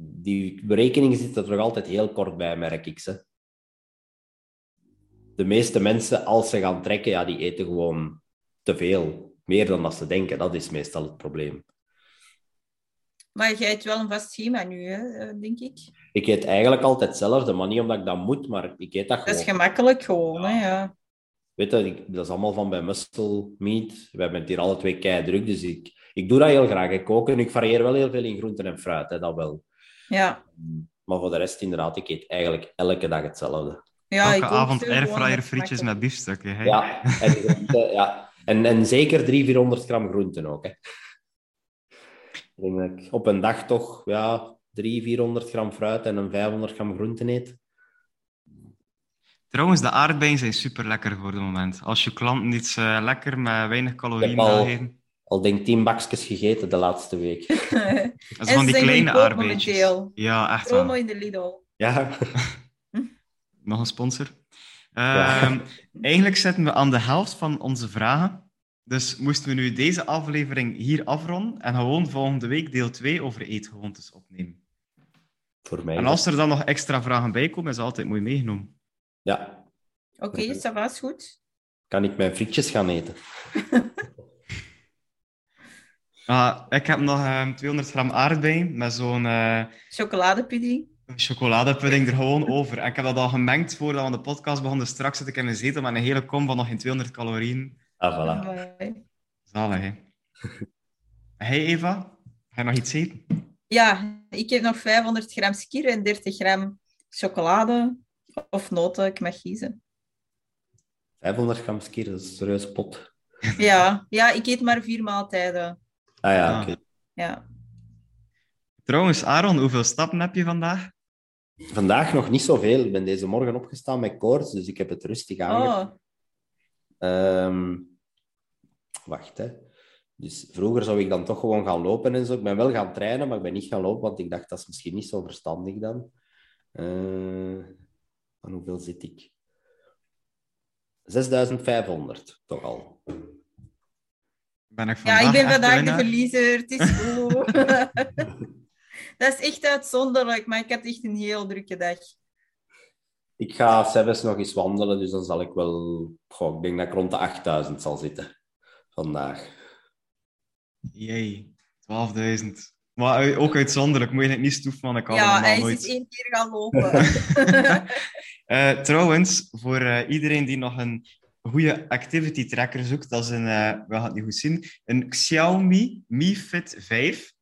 die berekeningen zitten er nog altijd heel kort bij, merk ik ze. De meeste mensen, als ze gaan trekken, ja, die eten gewoon te veel. Meer dan dat ze denken. Dat is meestal het probleem. Maar jij eet wel een vast schema nu, hè, denk ik. Ik eet eigenlijk altijd hetzelfde, maar niet omdat ik dat moet, maar ik eet dat gewoon. Dat is gemakkelijk gewoon, ja. Hè, ja. Weet je, dat is allemaal van bij Muscle Meat. We hebben het hier alle twee kei druk, dus ik, ik doe dat heel graag. Ik kook en ik varieer wel heel veel in groenten en fruit, hè, dat wel. Ja. Maar voor de rest, inderdaad, ik eet eigenlijk elke dag hetzelfde. Ja, elke avond airfryer frietjes met biefstukken. Hey. Ja, en, groenten, ja. En, en zeker driehonderd, vierhonderd gram groenten ook, hè. Op een dag toch ja, driehonderd, vierhonderd gram fruit en een vijfhonderd gram groenten eet. Trouwens, de aardbeien zijn super lekker voor het moment. Als je klant iets uh, lekker met weinig calorieën wil geven. Al denk tien bakjes gegeten de laatste week. Dat is van die kleine aardbeidjes. Ja, echt wel. Promo in de Lidl. Ja. Nog een sponsor. Uh, ja. Eigenlijk zitten we aan de helft van onze vragen. Dus moesten we nu deze aflevering hier afronden en gewoon volgende week deel twee over eetgewoontes opnemen. Voor mij. En als er dan nog extra vragen bij komen, is het altijd mooi meegenomen. Ja. Oké, okay, dat was goed. Kan ik mijn frietjes gaan eten? uh, ik heb nog uh, tweehonderd gram aardbeien met zo'n... Uh, chocoladepudding. Chocoladepudding er gewoon over. En ik heb dat al gemengd voordat we aan de podcast begonnen. Dus straks zit ik in mijn zetel met een hele kom van nog geen tweehonderd calorieën. Ah, voilà. Zalig, hè. Hey Eva, ga je nog iets eten? Ja, ik heb nog vijfhonderd gram skier en dertig gram chocolade of noten, ik mag kiezen. vijfhonderd gram skier, dat is een serieus pot. Ja, ja, ik eet maar vier maaltijden. Ah ja, ah. oké. Okay. Ja. Trouwens, Aaron, hoeveel stappen heb je vandaag? Vandaag nog niet zoveel. Ik ben deze morgen opgestaan met koorts, dus ik heb het rustig aangepakt. Oh. Um, wacht, hè. Dus vroeger zou ik dan toch gewoon gaan lopen en zo. Ik ben wel gaan trainen, maar ik ben niet gaan lopen, want ik dacht, dat is misschien niet zo verstandig dan. Uh, aan hoeveel zit ik? zesduizend vijfhonderd, toch al. Ben ik ja, ik ben vandaag de verliezer. Het is goed. Dat is echt uitzonderlijk, maar ik had echt een heel drukke dag. Ik ga zelfs nog eens wandelen, dus dan zal ik wel... Goh, ik denk dat ik rond de achtduizend zal zitten vandaag. Jee, twaalfduizend. Maar ook uitzonderlijk, moet je het niet stoeven, want ik kan ja, normaal nooit... Ja, hij is één keer gaan lopen. uh, trouwens, voor uh, iedereen die nog een goede activity tracker zoekt, dat is een, uh, we gaan het niet goed zien, een Xiaomi Mi Fit vijf.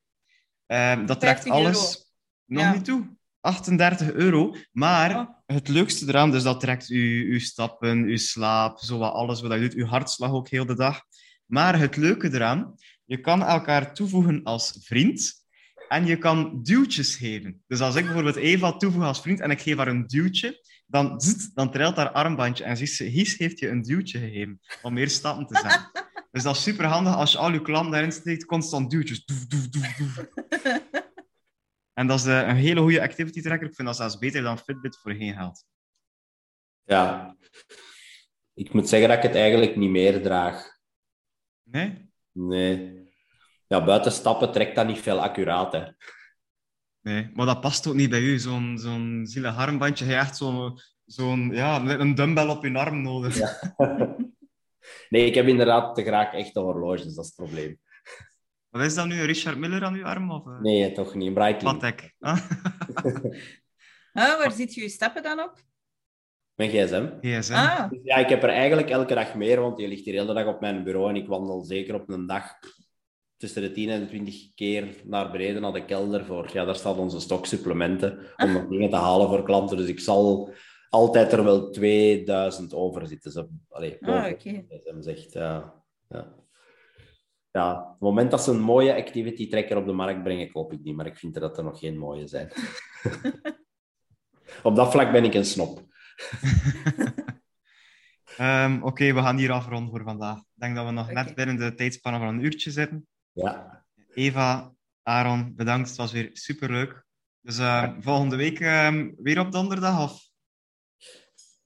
Uh, dat trekt alles nog ja. niet toe. achtendertig euro, maar het leukste eraan, dus dat trekt uw, uw stappen, uw slaap, zo wat alles wat je doet, uw hartslag ook heel de dag. Maar het leuke eraan, je kan elkaar toevoegen als vriend en je kan duwtjes geven. Dus als ik bijvoorbeeld Eva toevoeg als vriend en ik geef haar een duwtje, dan, dan trilt haar armbandje en ziet ze, hier heeft je een duwtje gegeven om meer stappen te zijn. Dus dat is superhandig als je al je klant daarin steekt, constant duwtjes. Doef, doef, doef, doef. En dat is een hele goede activity tracker. Ik vind dat zelfs beter dan Fitbit voor geen geld. Ja. Ik moet zeggen dat ik het eigenlijk niet meer draag. Nee? Nee. Ja, buiten stappen trekt dat niet veel accuraat, hè. Nee, maar dat past ook niet bij u. Zo'n, zo'n zielig armbandje. Je hebt echt zo'n, zo'n... Ja, een dumbbell op je arm nodig. Ja. Nee, ik heb inderdaad te graag echte horloges. Dat is het probleem. Wat is dat nu? Richard Miller aan uw arm? Of? Nee, toch niet. Brightling. Watek. Ah. ah, waar zit je uw stappen dan op? Mijn gsm. gsm. Ah. Dus ja, ik heb er eigenlijk elke dag meer, want je ligt hier de hele dag op mijn bureau en ik wandel zeker op een dag tussen de tien en twintig keer naar beneden naar de kelder. Voor, ja, daar staan onze stoksupplementen om nog ah. dingen te halen voor klanten. Dus ik zal altijd er wel tweeduizend over zitten. Zo, allee, boven ah, okay. gsm zegt, ja... ja. Ja, op het moment dat ze een mooie activity tracker op de markt brengen, koop ik die, maar ik vind dat er nog geen mooie zijn. Op dat vlak ben ik een snop. um, Oké, okay, we gaan hier afronden voor vandaag. Ik denk dat we nog okay. net binnen de tijdspanne van een uurtje zitten. Ja. Eva, Aaron, bedankt. Het was weer superleuk. Dus uh, volgende week uh, weer op donderdag, of?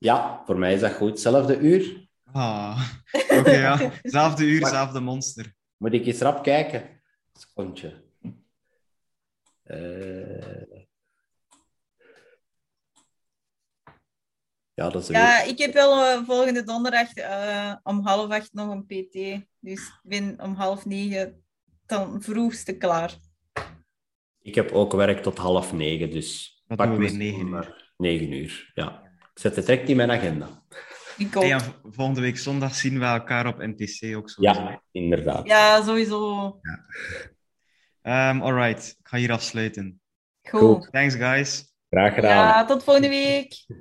Ja, voor mij is dat goed. Zelfde uur. Ah, oké, okay, ja. Zelfde uur, zelfde monster. Moet ik eens rap kijken? Secondje. Uh... Ja, dat is ja, ik heb wel uh, volgende donderdag uh, om half acht nog een P T. Dus ik ben om half negen dan vroegste klaar. Ik heb ook werk tot half negen, dus dat pak weer negen uur. Negen uur, ja. Ik zet het direct in mijn agenda. Ik ook. Hey, ja, volgende week zondag zien we elkaar op N T C ook sowieso. Ja, inderdaad. Ja, sowieso. Ja. Um, alright, ik ga hier afsluiten. Goed. Thanks, guys. Graag gedaan. Ja, tot volgende week.